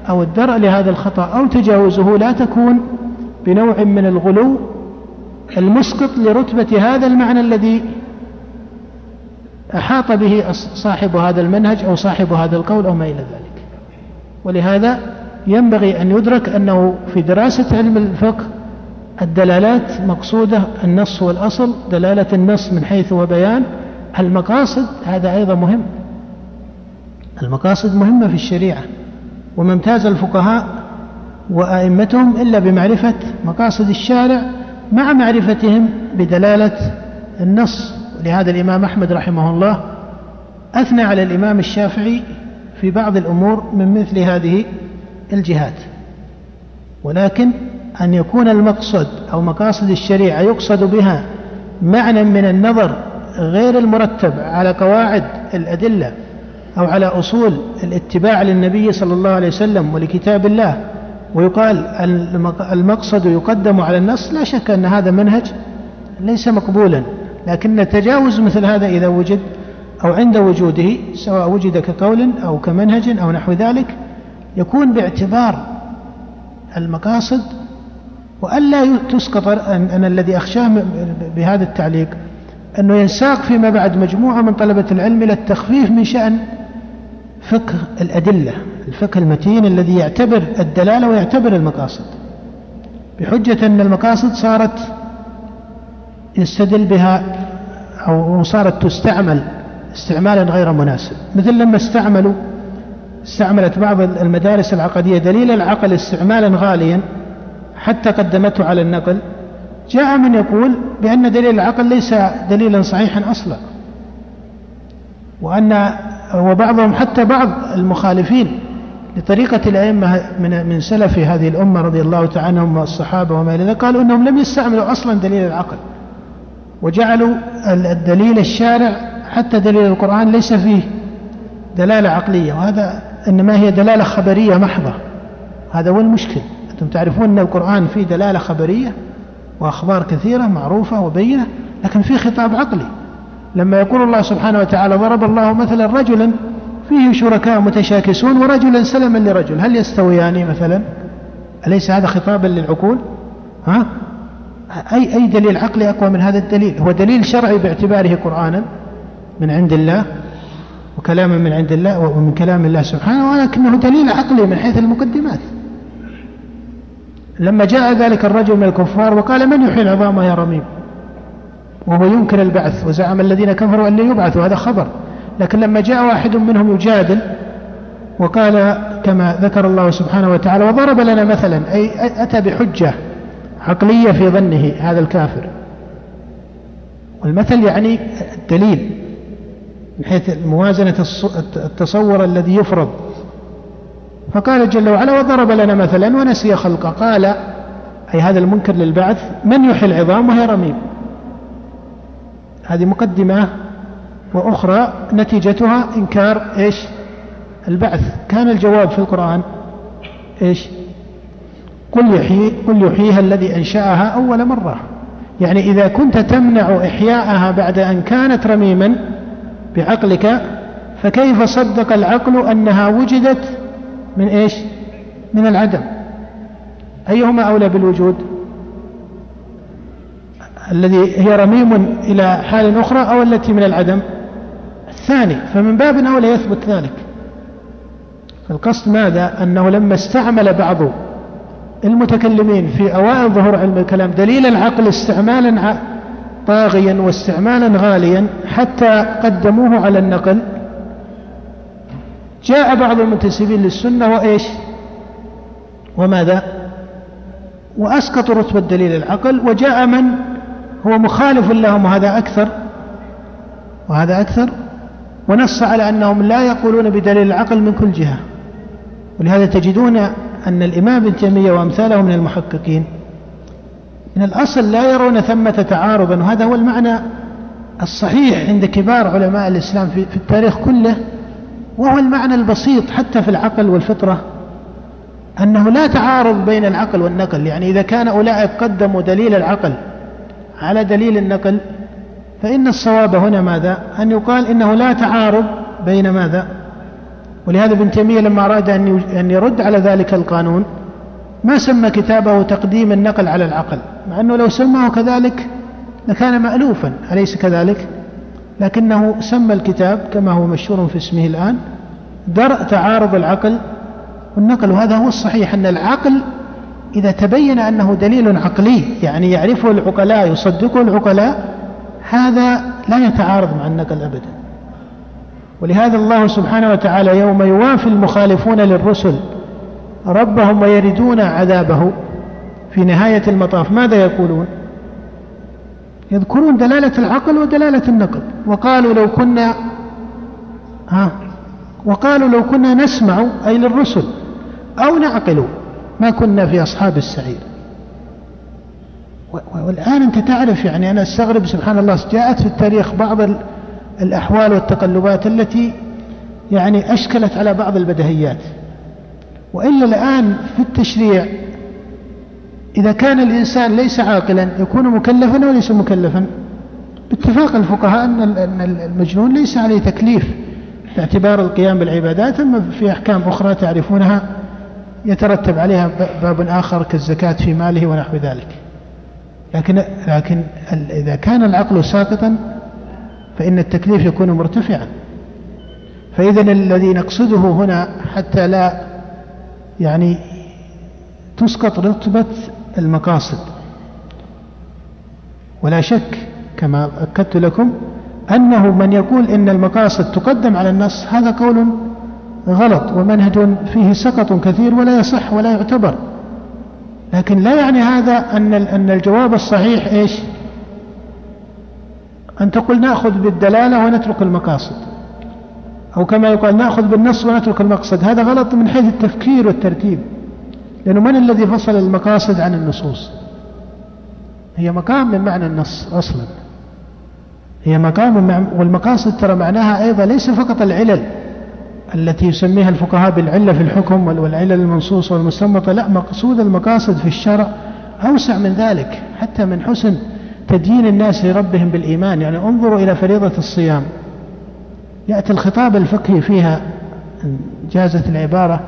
أو الدرء لهذا الخطأ أو تجاوزه لا تكون بنوع من الغلو المسقط لرتبة هذا المعنى الذي أحاط به صاحب هذا المنهج أو صاحب هذا القول أو ما إلى ذلك. ولهذا ينبغي أن يدرك أنه في دراسة علم الفقه الدلالات مقصودة، النص والأصل، دلالة النص من حيث وبيان المقاصد، هذا أيضا مهم. المقاصد مهمة في الشريعة، وما امتاز الفقهاء وأئمتهم إلا بمعرفة مقاصد الشارع مع معرفتهم بدلالة النص. لهذا الإمام أحمد رحمه الله أثنى على الإمام الشافعي في بعض الأمور من مثل هذه الجهات. ولكن أن يكون المقصد أو مقاصد الشريعة يقصد بها معنى من النظر غير المرتب على قواعد الأدلة أو على أصول الاتباع للنبي صلى الله عليه وسلم ولكتاب الله، ويقال المقصد يقدم على النص، لا شك أن هذا منهج ليس مقبولا، لكن تجاوز مثل هذا إذا وجد أو عند وجوده، سواء وجد كقول أو كمنهج أو نحو ذلك، يكون باعتبار المقاصد. وألا تسقط، أنا الذي أخشاه بهذا التعليق أنه ينساق فيما بعد مجموعة من طلبة العلم إلى التخفيف من شأن فقه الأدلة، الفقه المتين الذي يعتبر الدلالة ويعتبر المقاصد، بحجة أن المقاصد صارت يستدل بها أو صارت تستعمل استعمالا غير مناسب. مثل لما استعملت بعض المدارس العقدية دليل العقل استعمالا غاليا حتى قدمته على النقل. جاء من يقول بأن دليل العقل ليس دليلا صحيحا أصلا، وبعضهم حتى بعض المخالفين لطريقة الأئمة من سلف هذه الأمة رضي الله تعالى عنهم والصحابة وما إلى ذلك، قالوا أنهم لم يستعملوا أصلا دليل العقل، وجعلوا الدليل الشارع حتى دليل القرآن ليس فيه دلالة عقلية، وهذا إنما هي دلالة خبرية محضة. هذا هو المشكل. أنتم تعرفون أن القرآن فيه دلالة خبرية وأخبار كثيرة معروفة وبينة، لكن فيه خطاب عقلي. لما يقول الله سبحانه وتعالى: ضرب الله مثلا رجلا فيه شركاء متشاكسون ورجلا سلما لرجل هل يستويان مثلا، أليس هذا خطابا للعقول؟ أي دليل عقلي أقوى من هذا الدليل؟ هو دليل شرعي باعتباره قرآنا من عند الله وكلاما من عند الله ومن كلام الله سبحانه، ولكنه دليل عقلي من حيث المقدمات. لما جاء ذلك الرجل من الكفار وقال: من يحيي العظام يا رميم، وهو ينكر البعث، وزعم الذين كفروا أن لا يبعثوا، هذا خبر. لكن لما جاء واحد منهم يجادل وقال كما ذكر الله سبحانه وتعالى: وضرب لنا مثلا، أي أتى بحجة عقلية في ظنه هذا الكافر. والمثل يعني الدليل من حيث موازنة التصور الذي يفرض. فقال جل وعلا: وضرب لنا مثلا ونسي خلقه، قال، أي هذا المنكر للبعث: من يحيي العظام وهي رميم. هذه مقدمة، وأخرى نتيجتها إنكار البعث. كان الجواب في القرآن قل يحييها الذي أنشأها أول مرة. يعني إذا كنت تمنع إحياءها بعد أن كانت رميما بعقلك، فكيف صدق العقل أنها وجدت من إيش؟ من العدم. أيهما أولى بالوجود؟ الذي هي رميم إلى حال أخرى أو التي من العدم؟ الثاني. فمن باب أولى يثبت ذلك. فالقصد ماذا؟ أنه لما استعمل بعض المتكلمين في أوائل ظهور علم الكلام دليل العقل استعمالا طاغيا واستعمالا غاليا حتى قدموه على النقل، جاء بعض المنتسبين للسنة وإيش وماذا وأسقط رتبة دليل العقل، وجاء من هو مخالف لهم وهذا أكثر ونص على أنهم لا يقولون بدليل العقل من كل جهة. ولهذا تجدون أن الإمام ابن تيمية وأمثاله من المحققين من الأصل لا يرون ثمة تعارضا، وهذا هو المعنى الصحيح عند كبار علماء الإسلام في التاريخ كله، وهو المعنى البسيط حتى في العقل والفطرة، أنه لا تعارض بين العقل والنقل. يعني إذا كان أولئك قدموا دليل العقل على دليل النقل، فإن الصواب هنا ماذا؟ أن يقال إنه لا تعارض بين ماذا. ولهذا ابن تيمية لما أراد أن يرد على ذلك القانون ما سمى كتابه تقديم النقل على العقل، مع أنه لو سماه كذلك لكان مألوفا، أليس كذلك؟ لكنه سمى الكتاب كما هو مشهور في اسمه الآن درء تعارض العقل والنقل. وهذا هو الصحيح، أن العقل إذا تبين أنه دليل عقلي يعني يعرفه العقلاء يصدقه العقلاء، هذا لا يتعارض مع النقل أبدا. ولهذا الله سبحانه وتعالى يوم يوافي المخالفون للرسل ربهم ويردون عذابه في نهاية المطاف ماذا يقولون؟ يذكرون دلالة العقل ودلالة النقل، وقالوا لو كنا نسمع أي للرسل أو نعقل ما كنا في أصحاب السعير. والآن أنت تعرف، يعني أنا استغرب سبحان الله، جاءت في التاريخ بعض الأحوال والتقلبات التي يعني أشكلت على بعض البدهيات، وإلا الآن في التشريع إذا كان الإنسان ليس عاقلا يكون مكلفا وليس مكلفا باتفاق الفقهاء أن المجنون ليس عليه تكليف باعتبار القيام بالعبادات، أما في أحكام أخرى تعرفونها يترتب عليها باب آخر كالزكاة في ماله ونحو ذلك. لكن إذا كان العقل ساقطا فإن التكليف يكون مرتفعا. فإذن الذي نقصده هنا حتى لا يعني تسقط رتبة المقاصد. ولا شك كما أكدت لكم أنه من يقول إن المقاصد تقدم على النص هذا قول غلط ومنهج فيه سقط كثير ولا يصح ولا يعتبر، لكن لا يعني هذا أن الجواب الصحيح إيش؟ أن تقول نأخذ بالدلالة ونترك المقاصد، أو كما يقال نأخذ بالنص ونترك المقصد. هذا غلط من حيث التفكير والترتيب، لأنه من الذي فصل المقاصد عن النصوص؟ هي مقام من معنى النص أصلا، هي مقام، والمقاصد ترى معناها أيضا ليس فقط العلل التي يسميها الفقهاء بالعلة في الحكم والعلة المنصوصة والمستنبطة، لا، مقصود المقاصد في الشرع أوسع من ذلك، حتى من حسن تدين الناس لربهم بالإيمان. يعني انظروا إلى فريضة الصيام، يأتي الخطاب الفقهي فيها جازت العبارة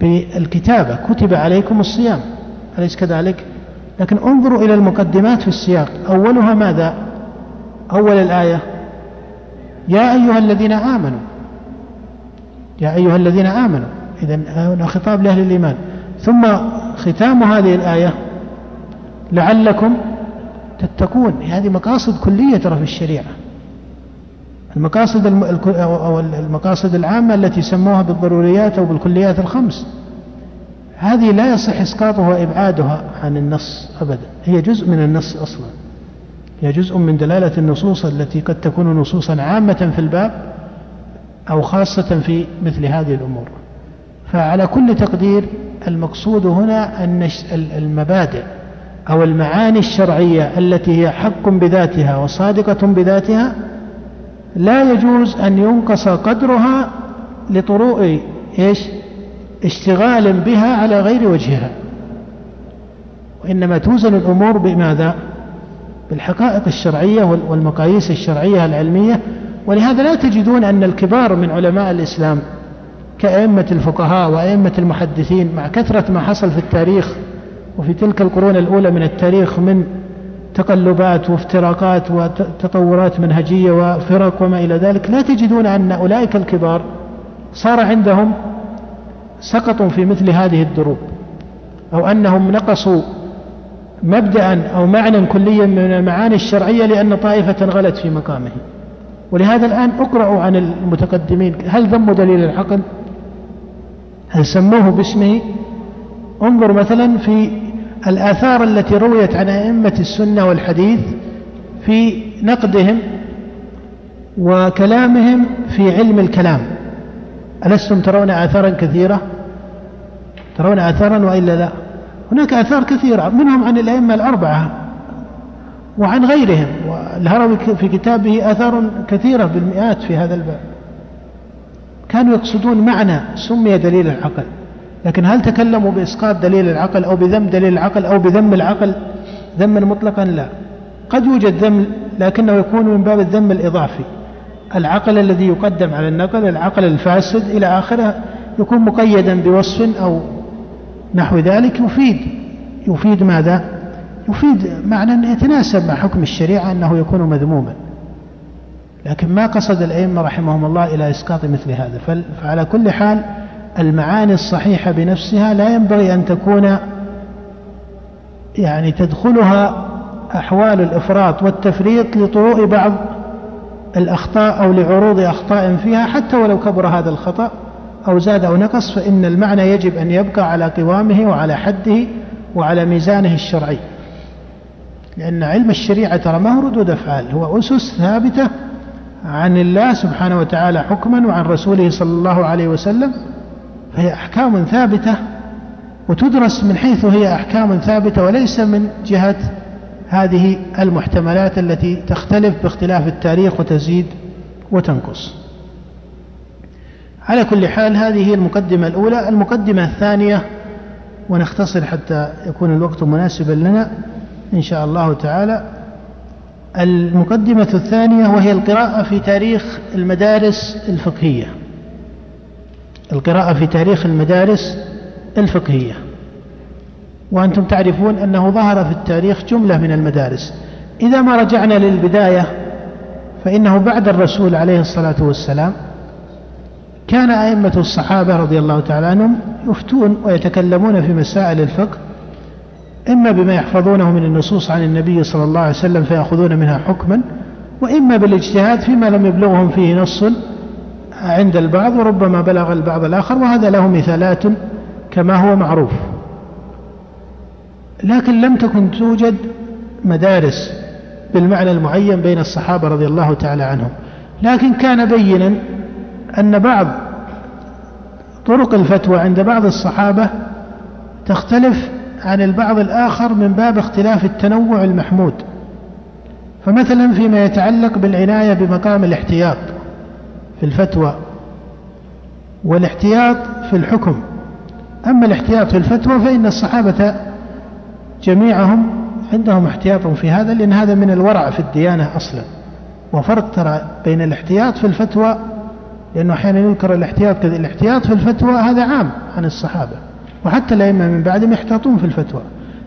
بالكتابة، كتب عليكم الصيام، أليس كذلك؟ لكن انظروا إلى المقدمات في السياق، أولها ماذا؟ أول الآية يا أيها الذين آمنوا، يا أيها الذين آمنوا، إذن خطاب لأهل الإيمان، ثم ختام هذه الآية لعلكم تتقون. هذه مقاصد كلية ترى في الشريعة. المقاصد العامة التي سموها بالضروريات أو بالكليات الخمس هذه لا يصح إسقاطها وإبعادها عن النص أبدا، هي جزء من النص أصلا، هي جزء من دلالة النصوص التي قد تكون نصوصا عامة في الباب أو خاصة في مثل هذه الأمور. فعلى كل تقدير المقصود هنا أن المبادئ أو المعاني الشرعية التي هي حق بذاتها وصادقة بذاتها لا يجوز أن ينقص قدرها لطروء اشتغال بها على غير وجهها، وإنما توزن الأمور بماذا؟ بالحقائق الشرعية والمقاييس الشرعية العلمية. ولهذا لا تجدون أن الكبار من علماء الإسلام كأئمة الفقهاء وأئمة المحدثين، مع كثرة ما حصل في التاريخ وفي تلك القرون الأولى من التاريخ من تقلبات وافتراقات وتطورات منهجية وفرق وما إلى ذلك، لا تجدون أن أولئك الكبار صار عندهم سقط في مثل هذه الدروب، أو أنهم نقصوا مبدأ أو معنى كليا من المعاني الشرعية لأن طائفة غلت في مقامه. ولهذا الآن اقرأوا عن المتقدمين، هل ذموا دليل العقل؟ هل سموه باسمه؟ انظر مثلا في الآثار التي رويت عن أئمة السنة والحديث في نقدهم وكلامهم في علم الكلام. ألستم ترون آثارا كثيرة؟ ترون آثارا وإلا لا؟ هناك آثار كثيرة منهم عن الأئمة الأربعة وعن غيرهم، والهروي في كتابه آثار كثيرة بالمئات في هذا الباب. كانوا يقصدون معنى سمي دليل العقل، لكن هل تكلموا بإسقاط دليل العقل أو بذم دليل العقل أو بذم العقل ذما مطلقا؟ لا. قد يوجد ذم لكنه يكون من باب الذم الإضافي، العقل الذي يقدم على النقل، العقل الفاسد إلى آخره، يكون مقيدا بوصف أو نحو ذلك. يفيد ماذا؟ يفيد معنى يتناسب مع حكم الشريعة أنه يكون مذموما، لكن ما قصد الأئمة رحمهم الله إلى إسقاط مثل هذا. فعلى كل حال المعاني الصحيحة بنفسها لا ينبغي أن تكون يعني تدخلها أحوال الإفراط والتفريط لطروء بعض الأخطاء أو لعروض أخطاء فيها، حتى ولو كبر هذا الخطأ أو زاد أو نقص، فإن المعنى يجب أن يبقى على قوامه وعلى حده وعلى ميزانه الشرعي. لأن علم الشريعة ترى ما هو ردود أفعال، هو أسس ثابتة عن الله سبحانه وتعالى حكما وعن رسوله صلى الله عليه وسلم، فهي أحكام ثابتة وتدرس من حيث هي أحكام ثابتة، وليس من جهة هذه المحتملات التي تختلف باختلاف التاريخ وتزيد وتنقص. على كل حال هذه هي المقدمة الأولى. المقدمة الثانية، ونختصر حتى يكون الوقت مناسبا لنا إن شاء الله تعالى، المقدمة الثانية وهي القراءة في تاريخ المدارس الفقهية. القراءة في تاريخ المدارس الفقهية، وأنتم تعرفون أنه ظهر في التاريخ جملة من المدارس. إذا ما رجعنا للبداية فإنه بعد الرسول عليه الصلاة والسلام كان أئمة الصحابة رضي الله تعالى عنهم يفتون ويتكلمون في مسائل الفقه، إما بما يحفظونه من النصوص عن النبي صلى الله عليه وسلم فيأخذون منها حكما، وإما بالاجتهاد فيما لم يبلغهم فيه نص عند البعض وربما بلغ البعض الآخر، وهذا له مثالات كما هو معروف. لكن لم تكن توجد مدارس بالمعنى المعين بين الصحابة رضي الله تعالى عنهم، لكن كان بينا أن بعض طرق الفتوى عند بعض الصحابة تختلف عن البعض الآخر من باب اختلاف التنوع المحمود. فمثلا فيما يتعلق بالعناية بمقام الاحتياط في الفتوى والاحتياط في الحكم، أما الاحتياط في الفتوى فإن الصحابة جميعهم عندهم احتياط في هذا، لأن هذا من الورع في الديانة أصلا. وفرق ترى بين الاحتياط في الفتوى، لأنه أحيانا يذكر الاحتياط في الفتوى هذا عام عن الصحابة، وحتى الأئمة من بعدهم يحتاطون في الفتوى،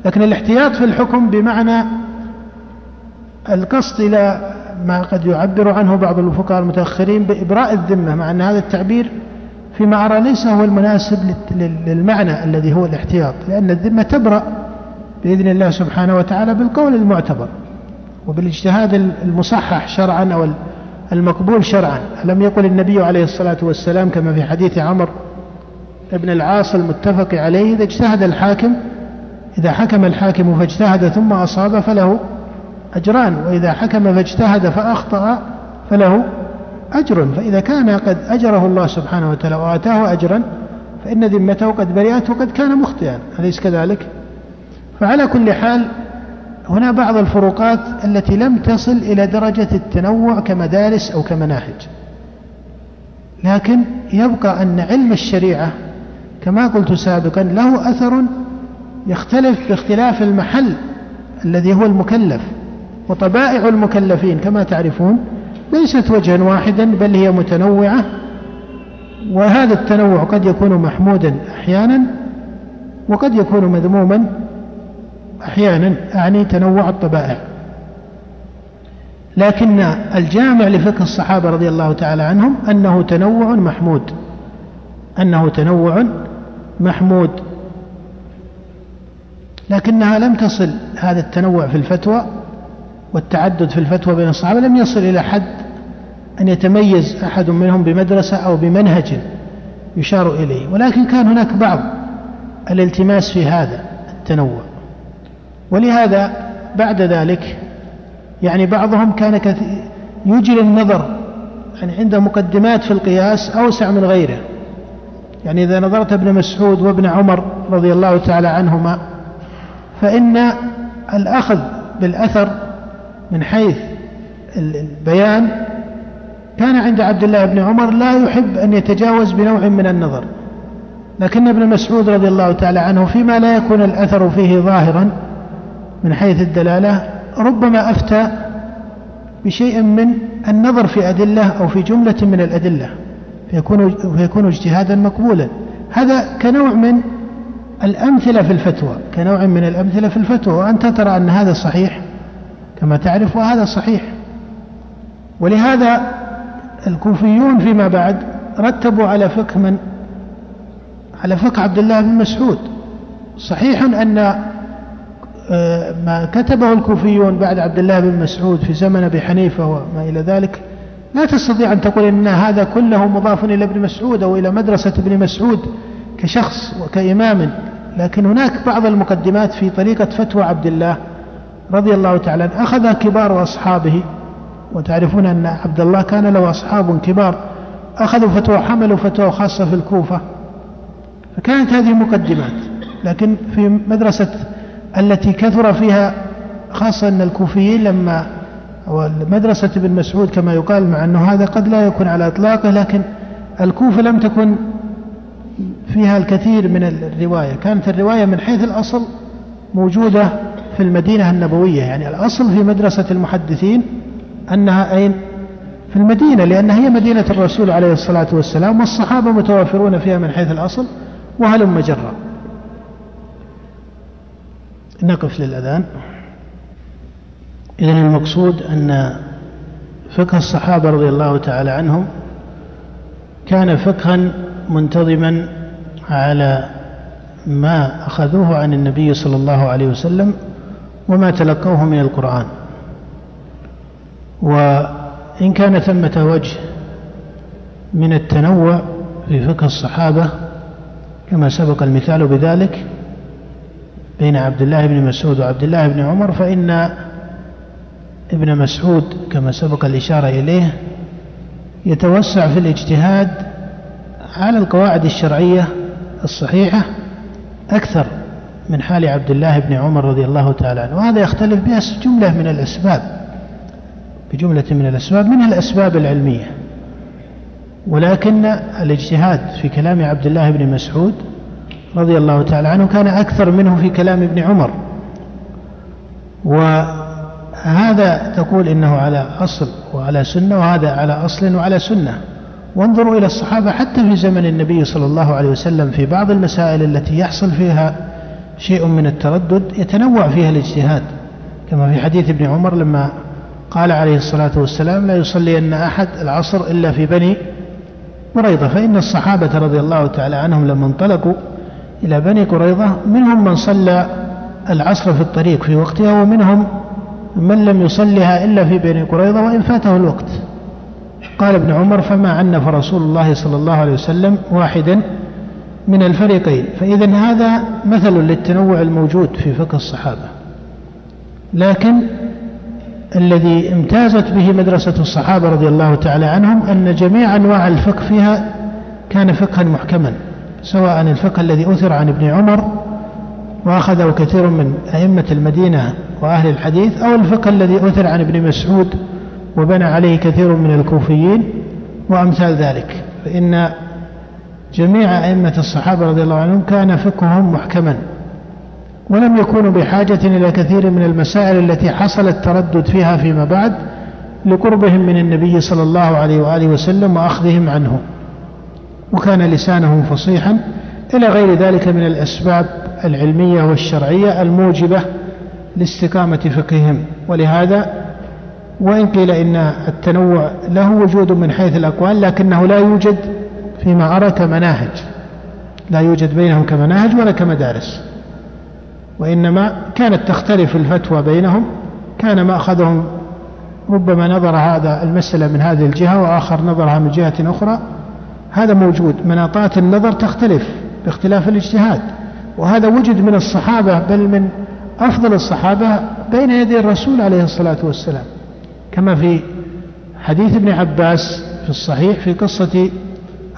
لكن الاحتياط في الحكم بمعنى القصد إلى ما قد يعبر عنه بعض الفقهاء المتأخرين بإبراء الذمة، مع أن هذا التعبير فيما أرى ليس هو المناسب للمعنى الذي هو الاحتياط، لأن الذمة تبرأ بإذن الله سبحانه وتعالى بالقول المعتبر وبالاجتهاد المصحح شرعا أو المقبول شرعا. لم يقل النبي عليه الصلاة والسلام كما في حديث عمرو ابن العاص المتفق عليه: إذا حكم الحاكم فاجتهد ثم أصاب فله أجران، وإذا حكم فاجتهد فأخطأ فله أجر. فإذا كان قد أجره الله سبحانه وتعالى وآتاه أجرا فإن ذمته قد برئت وقد كان مخطئا، أليس كذلك؟ فعلى كل حال هنا بعض الفروقات التي لم تصل إلى درجة التنوع كمدارس أو كمناهج، لكن يبقى أن علم الشريعة كما قلت سابقا له أثر يختلف باختلاف المحل الذي هو المكلف، وطبائع المكلفين كما تعرفون ليست وجها واحدا بل هي متنوعة، وهذا التنوع قد يكون محمودا أحيانا وقد يكون مذموما أحيانا، أعني تنوع الطبائع. لكن الجامع لفقه الصحابة رضي الله تعالى عنهم أنه تنوع محمود، أنه تنوع محمود، لكنها لم تصل، هذا التنوع في الفتوى والتعدد في الفتوى بين الصحابة لم يصل إلى حد أن يتميز أحد منهم بمدرسة أو بمنهج يشار إليه، ولكن كان هناك بعض الالتماس في هذا التنوع. ولهذا بعد ذلك يعني بعضهم كان يجري النظر، يعني عنده مقدمات في القياس أوسع من غيره، يعني إذا نظرت ابن مسعود وابن عمر رضي الله تعالى عنهما فإن الأخذ بالأثر من حيث البيان كان عند عبد الله بن عمر لا يحب أن يتجاوز بنوع من النظر، لكن ابن مسعود رضي الله تعالى عنه فيما لا يكون الأثر فيه ظاهرا من حيث الدلالة ربما أفتى بشيء من النظر في أدلة أو في جملة من الأدلة فيكون اجتهادا مقبولا. هذا كنوع من الأمثلة في الفتوى، كنوع من الأمثلة في الفتوى، وأنت ترى أن هذا صحيح كما تعرف، وهذا صحيح. ولهذا الكوفيون فيما بعد رتبوا على فقه من على فقه عبد الله بن مسعود. صحيح أن ما كتبه الكوفيون بعد عبد الله بن مسعود في زمن أبي حنيفة وما إلى ذلك لا تستطيع أن تقول إن هذا كله مضاف إلى ابن مسعود أو إلى مدرسة ابن مسعود كشخص وكإمام، لكن هناك بعض المقدمات في طريقة فتوى عبد الله رضي الله تعالى أخذ كبار أصحابه، وتعرفون أن عبد الله كان له أصحاب كبار أخذوا فتوى، حملوا فتوى خاصة في الكوفة، فكانت هذه مقدمات. لكن في مدرسة التي كثر فيها خاصة أن الكوفيين لما مدرسة ابن مسعود كما يقال، مع أنه هذا قد لا يكون على إطلاقه، لكن الكوفة لم تكن فيها الكثير من الرواية، كانت الرواية من حيث الأصل موجودة في المدينة النبوية، يعني الأصل في مدرسة المحدثين أنها أين؟ في المدينة، لأن هي مدينة الرسول عليه الصلاة والسلام والصحابة متوافرون فيها من حيث الأصل وهلم جرا. نقف للأذان. إذن المقصود أن فقه الصحابة رضي الله تعالى عنهم كان فقها منتظما على ما أخذوه عن النبي صلى الله عليه وسلم وما تلقوه من القرآن، وإن كان ثمة وجه من التنوع في فقه الصحابة كما سبق المثال بذلك بين عبد الله بن مسعود وعبد الله بن عمر، فإن ابن مسعود كما سبق الإشارة إليه يتوسع في الاجتهاد على القواعد الشرعية الصحيحة أكثر من حال عبد الله بن عمر رضي الله تعالى عنه، وهذا يختلف بها جملة من الأسباب، بجملة من الأسباب، منها الأسباب العلمية. ولكن الاجتهاد في كلام عبد الله بن مسعود رضي الله تعالى عنه كان أكثر منه في كلام ابن عمر، وهذا تقول إنه على أصل وعلى سنة، وهذا على أصل وعلى سنة. وانظروا إلى الصحابة حتى في زمن النبي صلى الله عليه وسلم في بعض المسائل التي يحصل فيها شيء من التردد يتنوع فيها الاجتهاد، كما في حديث ابن عمر لما قال عليه الصلاة والسلام لا يصلين أحد العصر إلا في بني قريظة، فإن الصحابة رضي الله تعالى عنهم لما انطلقوا إلى بني قريظة منهم من صلى العصر في الطريق في وقتها، ومنهم من لم يصلها إلا في بني قريظة وإن فاته الوقت. قال ابن عمر فما عنف رسول الله صلى الله عليه وسلم واحدا من الفريقين. فإذن هذا مثل للتنوع الموجود في فقه الصحابة، لكن الذي امتازت به مدرسة الصحابة رضي الله تعالى عنهم أن جميع أنواع الفقه فيها كان فقها محكما، سواء الفقه الذي أثر عن ابن عمر وأخذه كثير من أئمة المدينة وأهل الحديث، أو الفقه الذي أثر عن ابن مسعود وبنى عليه كثير من الكوفيين وأمثال ذلك. فإن جميع أئمة الصحابة رضي الله عنهم كان فقههم محكما ولم يكونوا بحاجة إلى كثير من المسائل التي حصل التردد فيها فيما بعد لقربهم من النبي صلى الله عليه وآله وسلم وأخذهم عنه، وكان لسانهم فصيحا، إلى غير ذلك من الأسباب العلمية والشرعية الموجبة لاستقامة فقههم. ولهذا وإن قيل إن التنوع له وجود من حيث الأقوال، لكنه لا يوجد فيما أرى كمناهج، لا يوجد بينهم كمناهج ولا كمدارس، وإنما كانت تختلف الفتوى بينهم، كان ما أخذهم ربما نظر هذا المسألة من هذه الجهة وآخر نظرها من جهة أخرى، هذا موجود، مناطات النظر تختلف باختلاف الاجتهاد، وهذا وجد من الصحابة، بل من أفضل الصحابة بين يدي الرسول عليه الصلاة والسلام، كما في حديث ابن عباس في الصحيح في قصة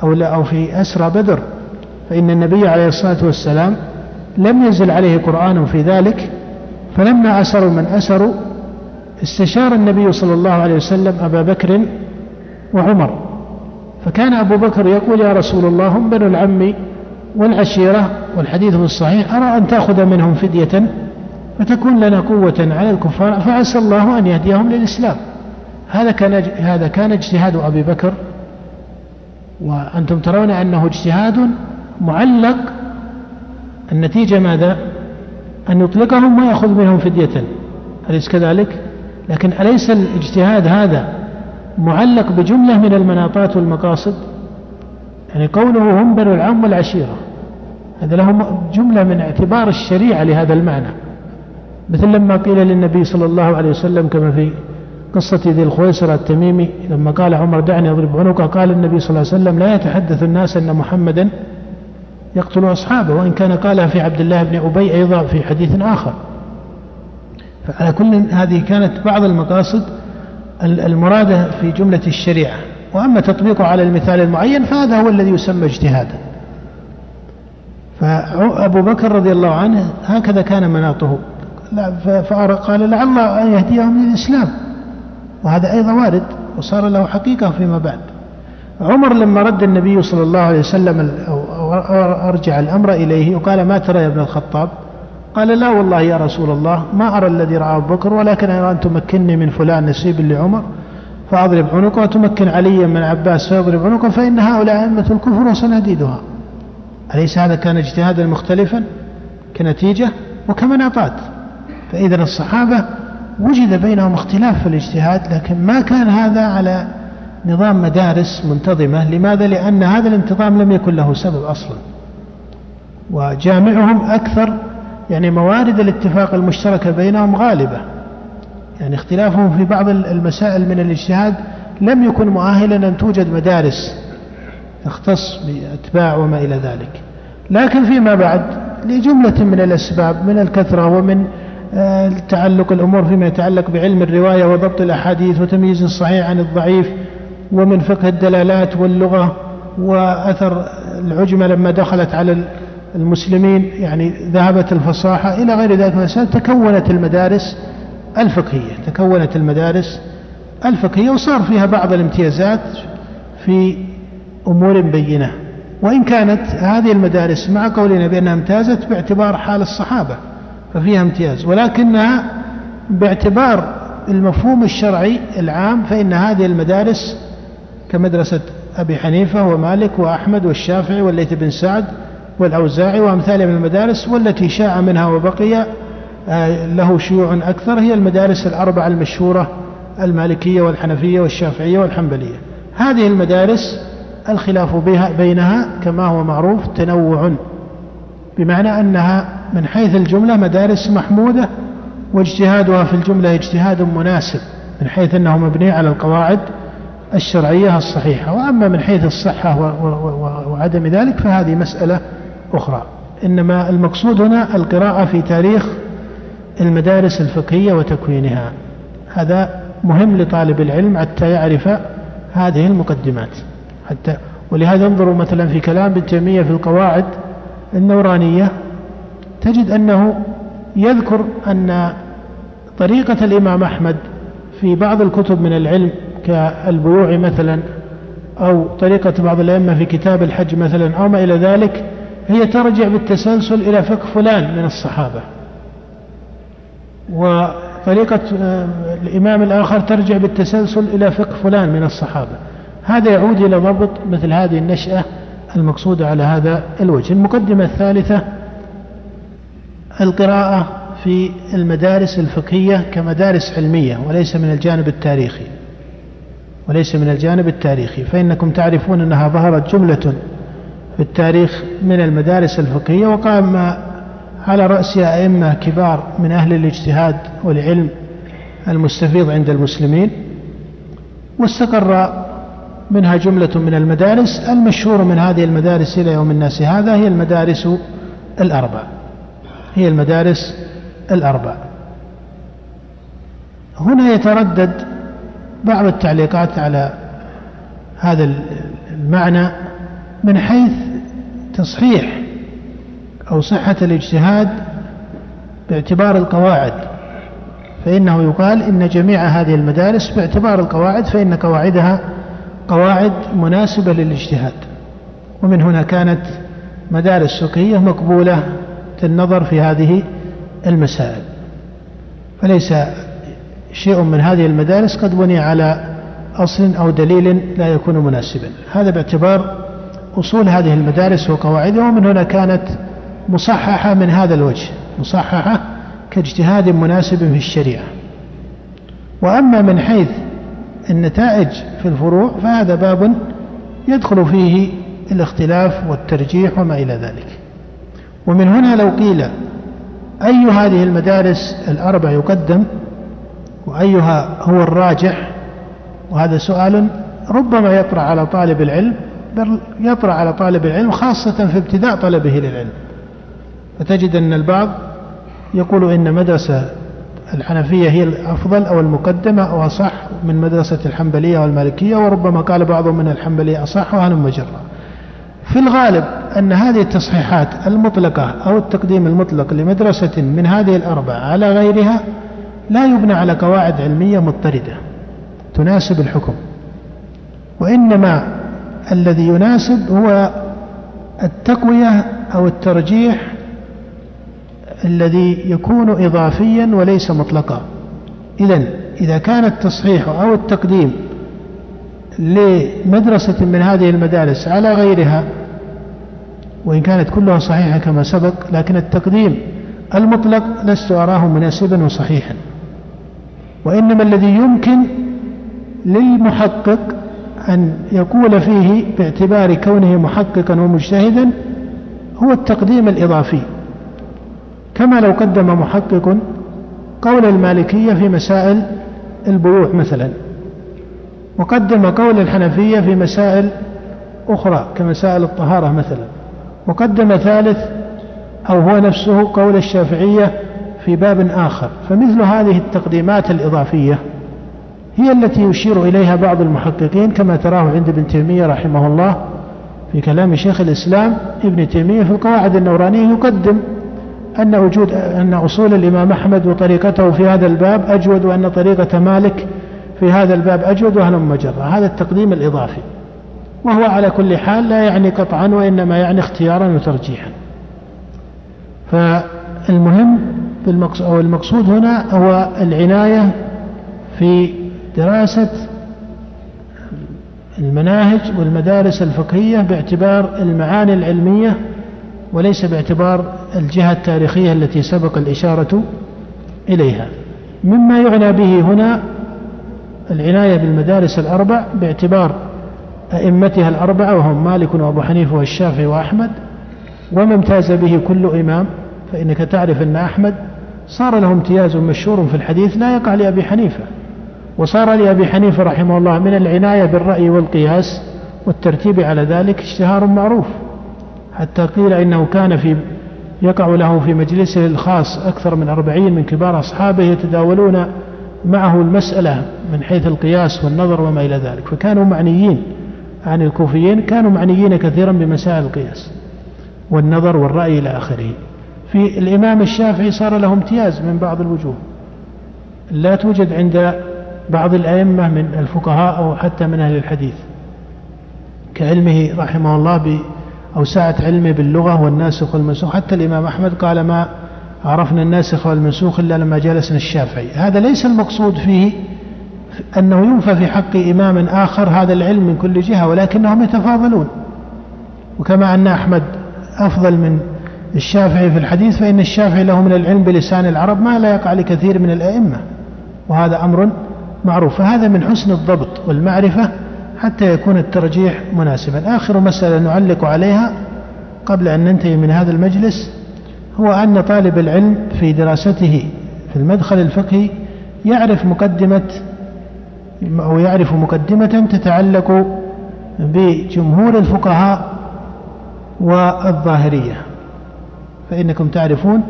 أو في أسرى بدر، فإن النبي عليه الصلاة والسلام لم ينزل عليه قرآن في ذلك، فلما أسروا من أسروا استشار النبي صلى الله عليه وسلم أبا بكر وعمر، فكان أبو بكر يقول يا رسول الله هم بنو العم والعشيرة، والحديث الصحيح أرى أن تأخذ منهم فدية فتكون لنا قوة على الكفار، فعسى الله أن يهديهم للإسلام. هذا كان اجتهاد أبي بكر، وأنتم ترون أنه اجتهاد معلق، النتيجة ماذا؟ أن يطلقهم ويأخذ منهم فدية، أليس كذلك؟ لكن أليس الاجتهاد هذا معلق بجملة من المناطات والمقاصد؟ يعني قوله هم بنو العم والعشيرة، هذا لهم جملة من اعتبار الشريعة لهذا المعنى، مثل لما قيل للنبي صلى الله عليه وسلم كما في قصة ذي الخويصرة التميمي لما قال عمر دعني أضرب عنقه، قال النبي صلى الله عليه وسلم لا يتحدث الناس أن محمدا يقتل أصحابه، وإن كان قالها في عبد الله بن أبي أيضا في حديث آخر. فعلى كل هذه كانت بعض المقاصد المرادة في جملة الشريعة، وأما تطبيقه على المثال المعين فهذا هو الذي يسمى اجتهادا. فأبو بكر رضي الله عنه هكذا كان مناطه، فقال لعل أن يهديهم للإسلام، وهذا أيضا وارد وصار له حقيقة فيما بعد. عمر لما رد النبي صلى الله عليه وسلم أرجع الأمر إليه وقال ما ترى يا ابن الخطاب؟ قال لا والله يا رسول الله ما أرى الذي رأى أبو بكر، ولكن أرى أن تمكنني من فلان نسيب لعمر فأضرب عنقه، وتمكن علي من عباس فيضرب عنقه، فإن هؤلاء أئمة الكفر وصناديدها. أليس هذا كان اجتهادا مختلفا كنتيجة وكمناطات؟ فإذا الصحابة وجد بينهم اختلاف في الاجتهاد، لكن ما كان هذا على نظام مدارس منتظمة. لماذا؟ لأن هذا الانتظام لم يكن له سبب أصلا، وجامعهم أكثر، يعني موارد الاتفاق المشتركة بينهم غالبة، يعني اختلافهم في بعض المسائل من الاجتهاد لم يكن مؤهلا أن توجد مدارس تختص بأتباع وما إلى ذلك. لكن فيما بعد لجملة من الأسباب، من الكثرة ومن تعلق الأمور فيما يتعلق بعلم الرواية وضبط الأحاديث وتمييز الصحيح عن الضعيف، ومن فقه الدلالات واللغة وأثر العجمة لما دخلت على المسلمين، يعني ذهبت الفصاحة إلى غير ذلك المسائل، تكونت المدارس الفقهية وصار فيها بعض الامتيازات في أمور بينة، وإن كانت هذه المدارس مع قولنا بأنها امتازت باعتبار حال الصحابة ففيها امتياز، ولكنها باعتبار المفهوم الشرعي العام فإن هذه المدارس كمدرسة أبي حنيفة ومالك وأحمد والشافعي والليث بن سعد والأوزاعي وأمثالها من المدارس، والتي شاع منها وبقي له شيوع أكثر هي المدارس الأربعة المشهورة المالكية والحنفية والشافعية والحنبلية. هذه المدارس الخلاف بينها كما هو معروف تنوع، بمعنى أنها من حيث الجملة مدارس محمودة، واجتهادها في الجملة اجتهاد مناسب من حيث أنه مبني على القواعد الشرعية الصحيحة، وأما من حيث الصحة وعدم ذلك فهذه مسألة أخرى. إنما المقصود هنا القراءة في تاريخ المدارس الفقهية وتكوينها، هذا مهم لطالب العلم حتى يعرف هذه المقدمات ولهذا انظروا مثلا في كلام ابن تيمية في القواعد النورانية، تجد أنه يذكر أن طريقة الإمام أحمد في بعض الكتب من العلم كالبيوع مثلا، أو طريقة بعض الأئمة في كتاب الحج مثلا أو ما إلى ذلك، هي ترجع بالتسلسل إلى فقه فلان من الصحابة، وطريقة الإمام الآخر ترجع بالتسلسل إلى فقه فلان من الصحابة. هذا يعود إلى ضبط مثل هذه النشأة المقصودة على هذا الوجه. المقدمة الثالثة: القراءة في المدارس الفقهية كمدارس علمية وليس من الجانب التاريخي، فإنكم تعرفون أنها ظهرت جملة في التاريخ من المدارس الفقهية، وقام على رأسها أئمة كبار من أهل الاجتهاد والعلم المستفيض عند المسلمين، واستقر منها جملة من المدارس. المشهور من هذه المدارس إلى يوم الناس هذا هي المدارس الأربع، هنا يتردد بعض التعليقات على هذا المعنى من حيث تصحيح أو صحة الاجتهاد باعتبار القواعد، فإنه يقال إن جميع هذه المدارس باعتبار القواعد فإن قواعدها قواعد مناسبة للاجتهاد، ومن هنا كانت مدارس فقهية مقبولة النظر في هذه المسائل، فليس شيء من هذه المدارس قد بني على أصل أو دليل لا يكون مناسبا. هذا باعتبار أصول هذه المدارس وقواعدها، ومن هنا كانت مصححة من هذا الوجه، مصححة كاجتهاد مناسب في الشريعة. وأما من حيث النتائج في الفروع فهذا باب يدخل فيه الاختلاف والترجيح وما إلى ذلك. ومن هنا لو قيل أي هذه المدارس الأربع يقدم وأيها هو الراجح، وهذا سؤال ربما يطرأ على طالب العلم، بل يطرأ على طالب العلم خاصة في ابتداء طلبه للعلم، فتجد أن البعض يقول إن مدرسة الحنفية هي الأفضل أو المقدمة أو أصح من مدرسة الحنبلية والمالكية، وربما قال بعضهم من الحنبلية أصح وهل مجرة. في الغالب أن هذه التصحيحات المطلقة أو التقديم المطلق لمدرسة من هذه الأربعة على غيرها لا يبنى على قواعد علمية مضطردة تناسب الحكم، وإنما الذي يناسب هو التقوية أو الترجيح الذي يكون إضافيا وليس مطلقا. إذن إذا كان التصحيح أو التقديم لمدرسة من هذه المدارس على غيرها وإن كانت كلها صحيحة كما سبق، لكن التقديم المطلق لست أراه مناسبا وصحيحا، وإنما الذي يمكن للمحقق أن يقول فيه باعتبار كونه محققا ومجتهدا هو التقديم الإضافي، كما لو قدم محقق قول المالكية في مسائل البيوع مثلا، وقدم قول الحنفية في مسائل أخرى كمسائل الطهارة مثلا، وقدم ثالث أو هو نفسه قول الشافعية في باب آخر. فمثل هذه التقديمات الإضافية هي التي يشير إليها بعض المحققين، كما تراه عند ابن تيمية رحمه الله في كلام شيخ الإسلام ابن تيمية في القواعد النورانية، يقدم أن أصول الإمام أحمد وطريقته في هذا الباب أجود، وأن طريقة مالك في هذا الباب أجود وهل مجرى. هذا التقديم الإضافي، وهو على كل حال لا يعني قطعا وإنما يعني اختيارا وترجيحا. فالمهم أو المقصود هنا هو العناية في دراسة المناهج والمدارس الفقهية باعتبار المعاني العلمية وليس باعتبار الجهة التاريخية التي سبق الإشارة إليها. مما يعنى به هنا العناية بالمدارس الأربع باعتبار أئمتها الأربعة، وهم مالك وأبو حنيفة والشافعي وأحمد، وما امتاز به كل إمام، فإنك تعرف أن أحمد صار له امتياز مشهور في الحديث لا يقع لأبي حنيفة، وصار لأبي حنيفة رحمه الله من العناية بالرأي والقياس والترتيب على ذلك اشتهار معروف، حتى قيل إنه كان يقع له في مجلسه الخاص أكثر من 40 من كبار أصحابه يتداولون معه المسألة من حيث القياس والنظر وما إلى ذلك، فكانوا معنيين عن الكوفيين، كانوا معنيين كثيرا بمسائل القياس والنظر والرأي إلى آخره. في الإمام الشافعي صار له امتياز من بعض الوجوه لا توجد عند بعض الأئمة من الفقهاء أو حتى من أهل الحديث، كعلمه رحمه الله أو سعة علمه باللغة والناسخ والمنسوخ. حتى الإمام أحمد قال ما عرفنا الناسخ والمنسوخ إلا لما جلسنا الشافعي. هذا ليس المقصود فيه أنه ينفى في حق إمام آخر هذا العلم من كل جهة، ولكنهم يتفاضلون. وكما أن أحمد أفضل من الشافعي في الحديث، فإن الشافعي له من العلم بلسان العرب ما لا يقع لكثير من الأئمة، وهذا أمر معروف. فهذا من حسن الضبط والمعرفة حتى يكون الترجيح مناسبا. آخر مسألة نعلق عليها قبل أن ننتهي من هذا المجلس هو أن طالب العلم في دراسته في المدخل الفقهي يعرف مقدمة تتعلق بجمهور الفقهاء والظاهرية. فإنكم تعرفون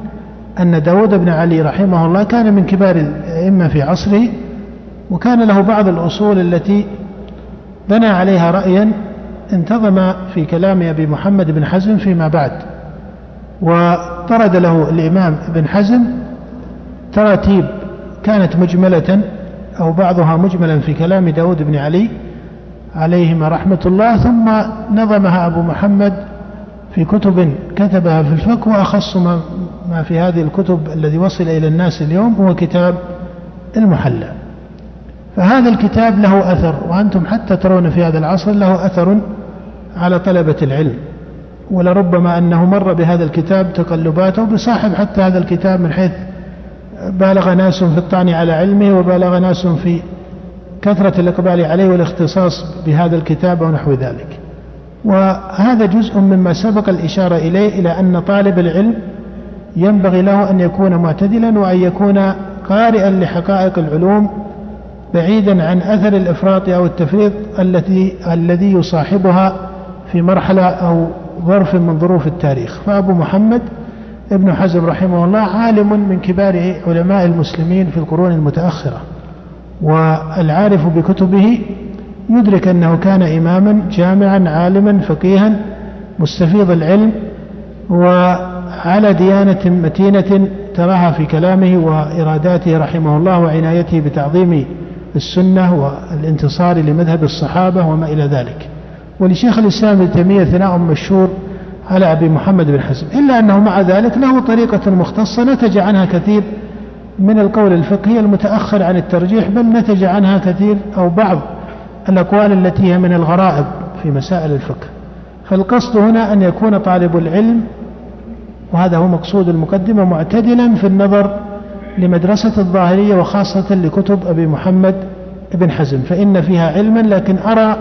أن داود بن علي رحمه الله كان من كبار الأئمة في عصره، وكان له بعض الأصول التي بنى عليها رأيا انتظم في كلام أبي محمد بن حزم فيما بعد، وطرد له الإمام بن حزم تراتيب كانت مجملة أو بعضها مجملا في كلام داود بن علي عليهما رحمة الله، ثم نظمها أبو محمد في كتب كتبها في الفقه. وأخص ما في هذه الكتب الذي وصل إلى الناس اليوم هو كتاب المحلى. فهذا الكتاب له أثر، وأنتم حتى ترون في هذا العصر له أثر على طلبة العلم، ولربما أنه مر بهذا الكتاب تقلباته بصاحب حتى هذا الكتاب، من حيث بالغ ناس في الطعن على علمه، وبالغ ناس في كثرة الإقبال عليه والاختصاص بهذا الكتاب ونحو ذلك. وهذا جزء مما سبق الإشارة إليه، إلى أن طالب العلم ينبغي له أن يكون معتدلا، وأن يكون قارئا لحقائق العلوم بعيدا عن أثر الإفراط أو التفريط الذي يصاحبها في مرحلة أو ظرف من ظروف التاريخ. فأبو محمد ابن حزم رحمه الله عالم من كبار علماء المسلمين في القرون المتأخرة، والعارف بكتبه يدرك أنه كان إماما جامعا عالما فقيها مستفيض العلم، وعلى ديانة متينة تراها في كلامه وإراداته رحمه الله، وعنايته بتعظيم السنة والانتصار لمذهب الصحابة وما إلى ذلك. ولشيخ الإسلام ابن تيمية ثناء مشهور على أبي محمد بن حزم، إلا أنه مع ذلك له طريقة مختصة نتج عنها كثير من القول الفقهي المتأخر عن الترجيح، بل نتج عنها كثير أو بعض الأقوال التي هي من الغرائب في مسائل الفقه. فالقصد هنا أن يكون طالب العلم، وهذا هو مقصود المقدمة، معتدلا في النظر لمدرسة الظاهرية وخاصة لكتب أبي محمد بن حزم، فإن فيها علما. لكن أرى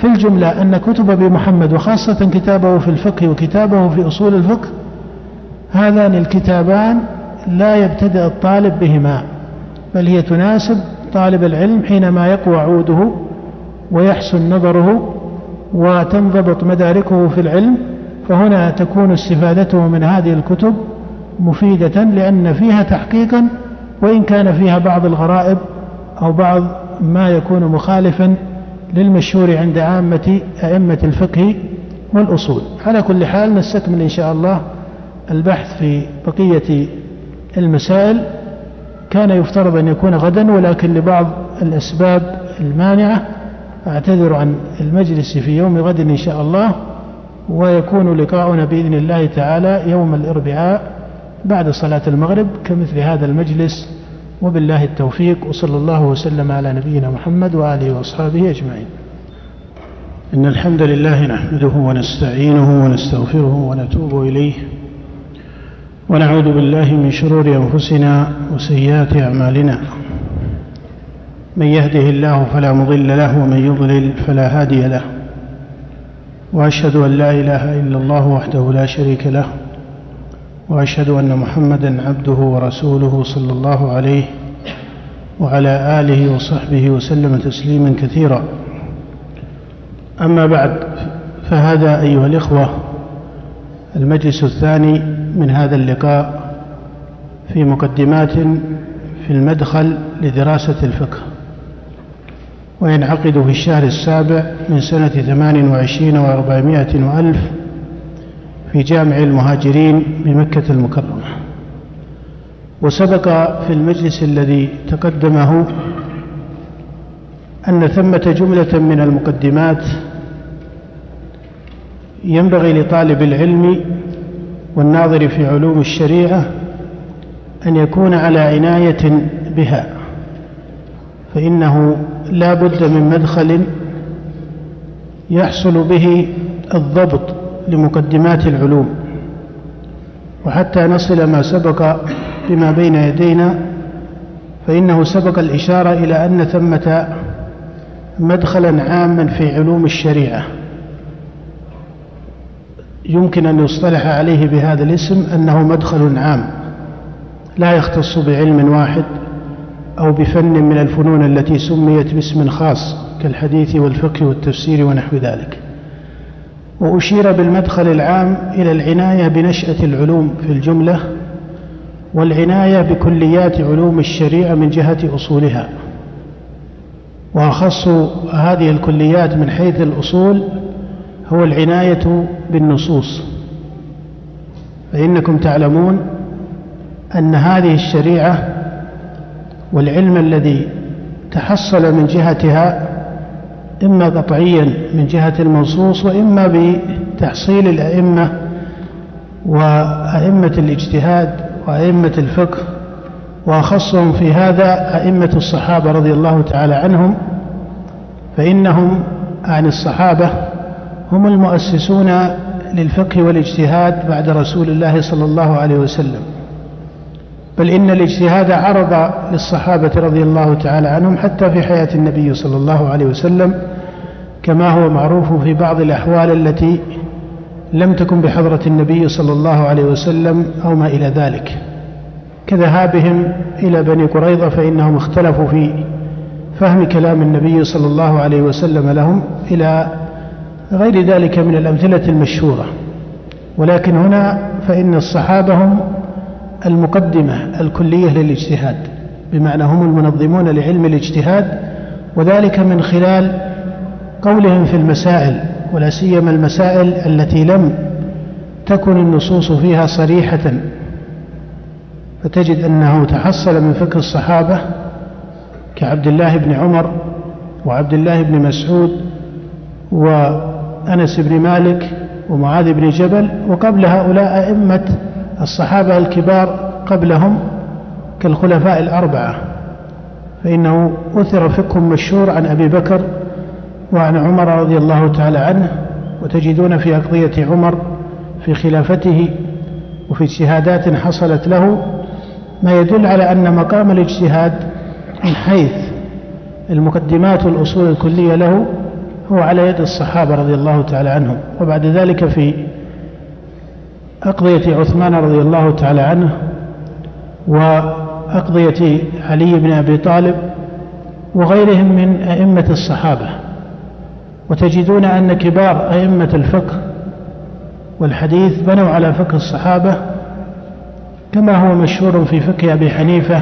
في الجملة أن كتب أبي محمد وخاصة كتابه في الفقه وكتابه في أصول الفقه، هذان الكتابان لا يبتدأ الطالب بهما، بل هي تناسب طالب العلم حينما يقوى عوده ويحسن نظره وتنضبط مداركه في العلم. فهنا تكون استفادته من هذه الكتب مفيدة، لأن فيها تحقيقا، وإن كان فيها بعض الغرائب أو بعض ما يكون مخالفا للمشهور عند عامة أئمة الفقه والأصول. على كل حال نستكمل إن شاء الله البحث في بقية المسائل. كان يفترض أن يكون غدا، ولكن لبعض الأسباب المانعة أعتذر عن المجلس في يوم غد إن شاء الله، ويكون لقاؤنا بإذن الله تعالى يوم الأربعاء بعد صلاة المغرب كمثل هذا المجلس، وبالله التوفيق، وصلى الله وسلم على نبينا محمد وآله وأصحابه أجمعين. إن الحمد لله نحمده ونستعينه ونستغفره ونتوب إليه، ونعوذ بالله من شرور أنفسنا وسيئات أعمالنا، من يهده الله فلا مضل له، ومن يضلل فلا هادي له، وأشهد أن لا إله إلا الله وحده لا شريك له، وأشهد أن محمدا عبده ورسوله صلى الله عليه وعلى آله وصحبه وسلم تسليما كثيرا. أما بعد، فهذا أيها الإخوة المجلس الثاني من هذا اللقاء في مقدمات في المدخل لدراسة الفقه، وينعقد في الشهر السابع من سنة 28 و400 وألف في جامع المهاجرين بمكة المكرمة. وسبق في المجلس الذي تقدمه أن ثمة جملة من المقدمات ينبغي لطالب العلم والناظر في علوم الشريعة أن يكون على عناية بها، فإنه لا بد من مدخل يحصل به الضبط لمقدمات العلوم، وحتى نصل ما سبق بما بين يدينا فإنه سبق الإشارة إلى أن ثمة مدخلا عاما في علوم الشريعة يمكن أن يصطلح عليه بهذا الاسم، أنه مدخل عام لا يختص بعلم واحد أو بفن من الفنون التي سميت باسم خاص كالحديث والفقه والتفسير ونحو ذلك. وأشير بالمدخل العام إلى العناية بنشأة العلوم في الجملة، والعناية بكليات علوم الشريعة من جهة أصولها، وأخص هذه الكليات من حيث الأصول هو العناية بالنصوص، فإنكم تعلمون أن هذه الشريعة والعلم الذي تحصل من جهتها إما قطعيا من جهة المنصوص، وإما بتحصيل الأئمة وأئمة الاجتهاد وأئمة الفقه، وأخصهم في هذا أئمة الصحابة رضي الله تعالى عنهم، فإنهم عن الصحابة هم المؤسسون للفقه والاجتهاد بعد رسول الله صلى الله عليه وسلم، بل إن الاجتهاد عرض للصحابة رضي الله تعالى عنهم حتى في حياة النبي صلى الله عليه وسلم، كما هو معروف في بعض الأحوال التي لم تكن بحضرة النبي صلى الله عليه وسلم أو ما إلى ذلك، كذهابهم إلى بني قريظة فإنهم اختلفوا في فهم كلام النبي صلى الله عليه وسلم لهم، إلى غير ذلك من الأمثلة المشهورة. ولكن هنا فإن الصحابة هم المقدمة الكلية للاجتهاد، بمعنى هم المنظمون لعلم الاجتهاد، وذلك من خلال قولهم في المسائل، ولا سيما المسائل التي لم تكن النصوص فيها صريحة، فتجد أنه تحصل من فكر الصحابة كعبد الله بن عمر وعبد الله بن مسعود وأنس بن مالك ومعاذ بن جبل، وقبل هؤلاء أئمة الصحابة الكبار قبلهم كالخلفاء الأربعة، فإنه أثر فقههم مشهور عن أبي بكر وعن عمر رضي الله تعالى عنه، وتجدون في أقضية عمر في خلافته وفي اجتهادات حصلت له ما يدل على أن مقام الاجتهاد من حيث المقدمات والأصول الكلية له هو على يد الصحابة رضي الله تعالى عنهم. وبعد ذلك في أقضية عثمان رضي الله تعالى عنه وأقضية علي بن أبي طالب وغيرهم من أئمة الصحابة، وتجدون أن كبار أئمة الفقه والحديث بنوا على فقه الصحابة، كما هو مشهور في فقه أبي حنيفة،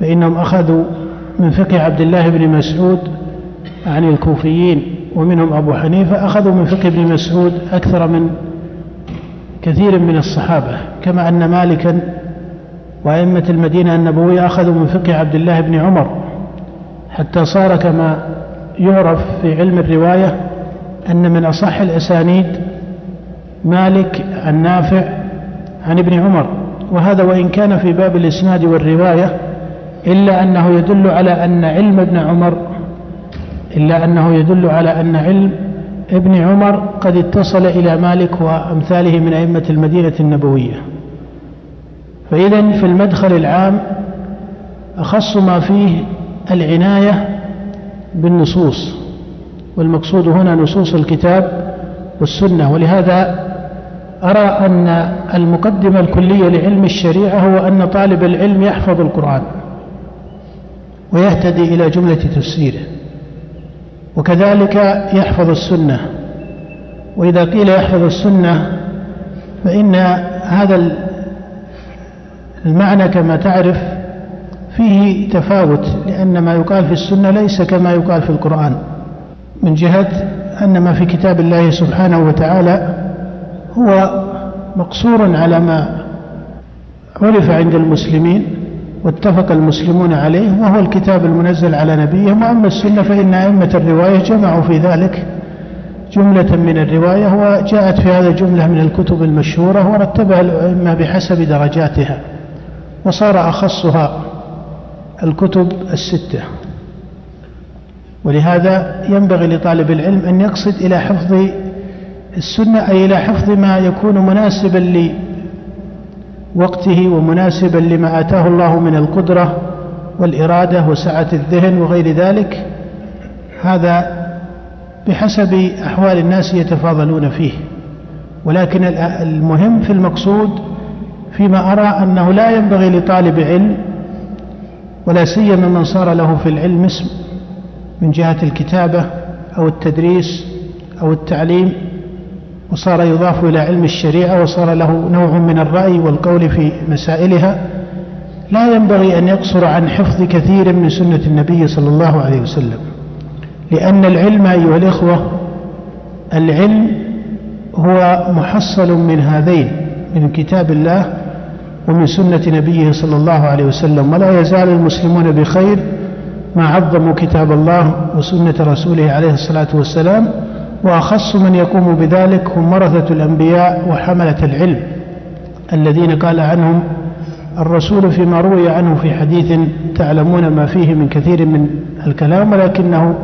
فإنهم أخذوا من فقه عبد الله بن مسعود عن الكوفيين، ومنهم أبو حنيفة أخذوا من فقه ابن مسعود أكثر من كثير من الصحابة، كما أن مالكا وأئمة المدينة النبوية أخذوا من فقه عبد الله بن عمر، حتى صار كما يعرف في علم الرواية أن من أصح الأسانيد مالك عن نافع عن ابن عمر، وهذا وإن كان في باب الإسناد والرواية، إلا أنه يدل على أن علم ابن عمر قد اتصل إلى مالك وأمثاله من أئمة المدينة النبوية. فإذن في المدخل العام أخص ما فيه العناية بالنصوص، والمقصود هنا نصوص الكتاب والسنة، ولهذا أرى أن المقدمة الكلية لعلم الشريعة هو أن طالب العلم يحفظ القرآن ويهتدي إلى جملة تفسيره، وكذلك يحفظ السنة. وإذا قيل يحفظ السنة فإن هذا المعنى كما تعرف فيه تفاوت، لأن ما يقال في السنة ليس كما يقال في القرآن، من جهة أن ما في كتاب الله سبحانه وتعالى هو مقصور على ما عرف عند المسلمين واتفق المسلمون عليه، وهو الكتاب المنزل على نبيهم. وأما السنة فإن أئمة الرواية جمعوا في ذلك جملة من الرواية، وجاءت في هذا جملة من الكتب المشهورة ورتبها الأئمة بحسب درجاتها، وصار أخصها الكتب الستة. ولهذا ينبغي لطالب العلم أن يقصد إلى حفظ السنة، أي إلى حفظ ما يكون مناسبا لوقته ومناسبا لما آتاه الله من القدرة والإرادة وسعة الذهن وغير ذلك، هذا بحسب أحوال الناس يتفاضلون فيه. ولكن المهم في المقصود فيما أرى أنه لا ينبغي لطالب علم، ولا سيما من صار له في العلم اسم من جهة الكتابة أو التدريس أو التعليم، وصار يضاف إلى علم الشريعة وصار له نوع من الرأي والقول في مسائلها، لا ينبغي أن يقصر عن حفظ كثير من سنة النبي صلى الله عليه وسلم، لأن العلم أيها الإخوة، العلم هو محصل من هذين، من كتاب الله ومن سنة نبيه صلى الله عليه وسلم. ولا يزال المسلمون بخير ما عظموا كتاب الله وسنة رسوله عليه الصلاة والسلام، وأخص من يقوم بذلك هم ورثة الأنبياء وحملة العلم الذين قال عنهم الرسول فيما روي عنه في حديث تعلمون ما فيه من كثير من الكلام، ولكنه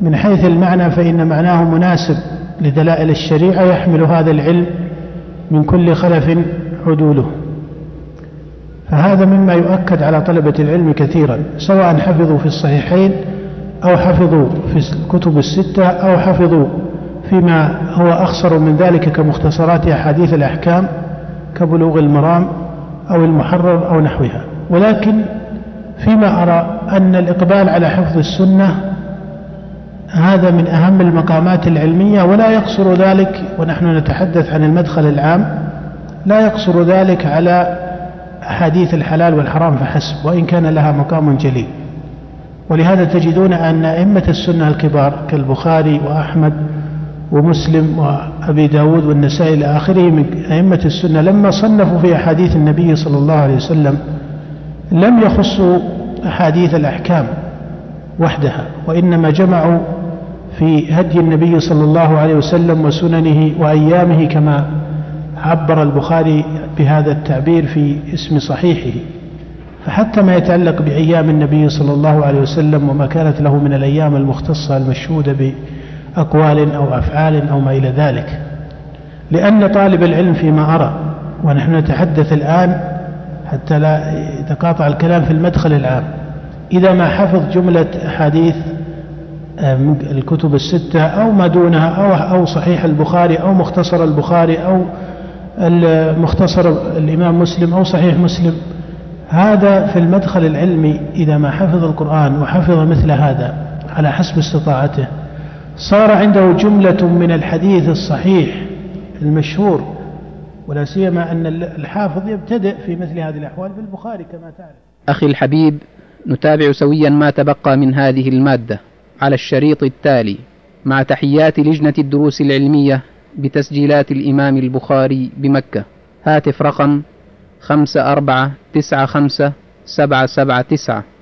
من حيث المعنى فإن معناه مناسب لدلائل الشريعة، يحمل هذا العلم من كل خلف عدوله. فهذا مما يؤكد على طلبة العلم كثيرا، سواء حفظوا في الصحيحين أو حفظوا في الكتب الستة أو حفظوا فيما هو أخصر من ذلك كمختصرات أحاديث الأحكام كبلوغ المرام أو المحرر أو نحوها. ولكن فيما أرى أن الإقبال على حفظ السنة هذا من أهم المقامات العلمية، ولا يقصر ذلك، ونحن نتحدث عن المدخل العام، لا يقصر ذلك على أحاديث الحلال والحرام فحسب، وإن كان لها مقام جلي. ولهذا تجدون أن أئمة السنة الكبار كالبخاري وأحمد ومسلم وأبي داود والنسائي إلى آخره من أئمة السنة، لما صنفوا في أحاديث النبي صلى الله عليه وسلم لم يخصوا أحاديث الأحكام وحدها، وإنما جمعوا في هدي النبي صلى الله عليه وسلم وسننه وأيامه، كما عبر البخاري بهذا التعبير في اسم صحيحه. فحتى ما يتعلق بأيام النبي صلى الله عليه وسلم وما كانت له من الأيام المختصة المشهودة بأقوال أو أفعال أو ما إلى ذلك، لأن طالب العلم فيما أرى، ونحن نتحدث الآن حتى لا يتقاطع الكلام في المدخل العام، إذا ما حفظ جملة أحاديث الكتب الستة أو ما دونها أو صحيح البخاري أو مختصر البخاري أو مختصر الإمام مسلم أو صحيح مسلم، هذا في المدخل العلمي إذا ما حفظ القرآن وحفظ مثل هذا على حسب استطاعته، صار عنده جملة من الحديث الصحيح المشهور. ولا سيما أن الحافظ يبتدئ في مثل هذه الأحوال بالبخاري كما تعرف. أخي الحبيب، نتابع سويا ما تبقى من هذه المادة على الشريط التالي مع تحيات لجنة الدروس العلمية بتسجيلات الإمام البخاري بمكة. هاتف رقم 5495 779.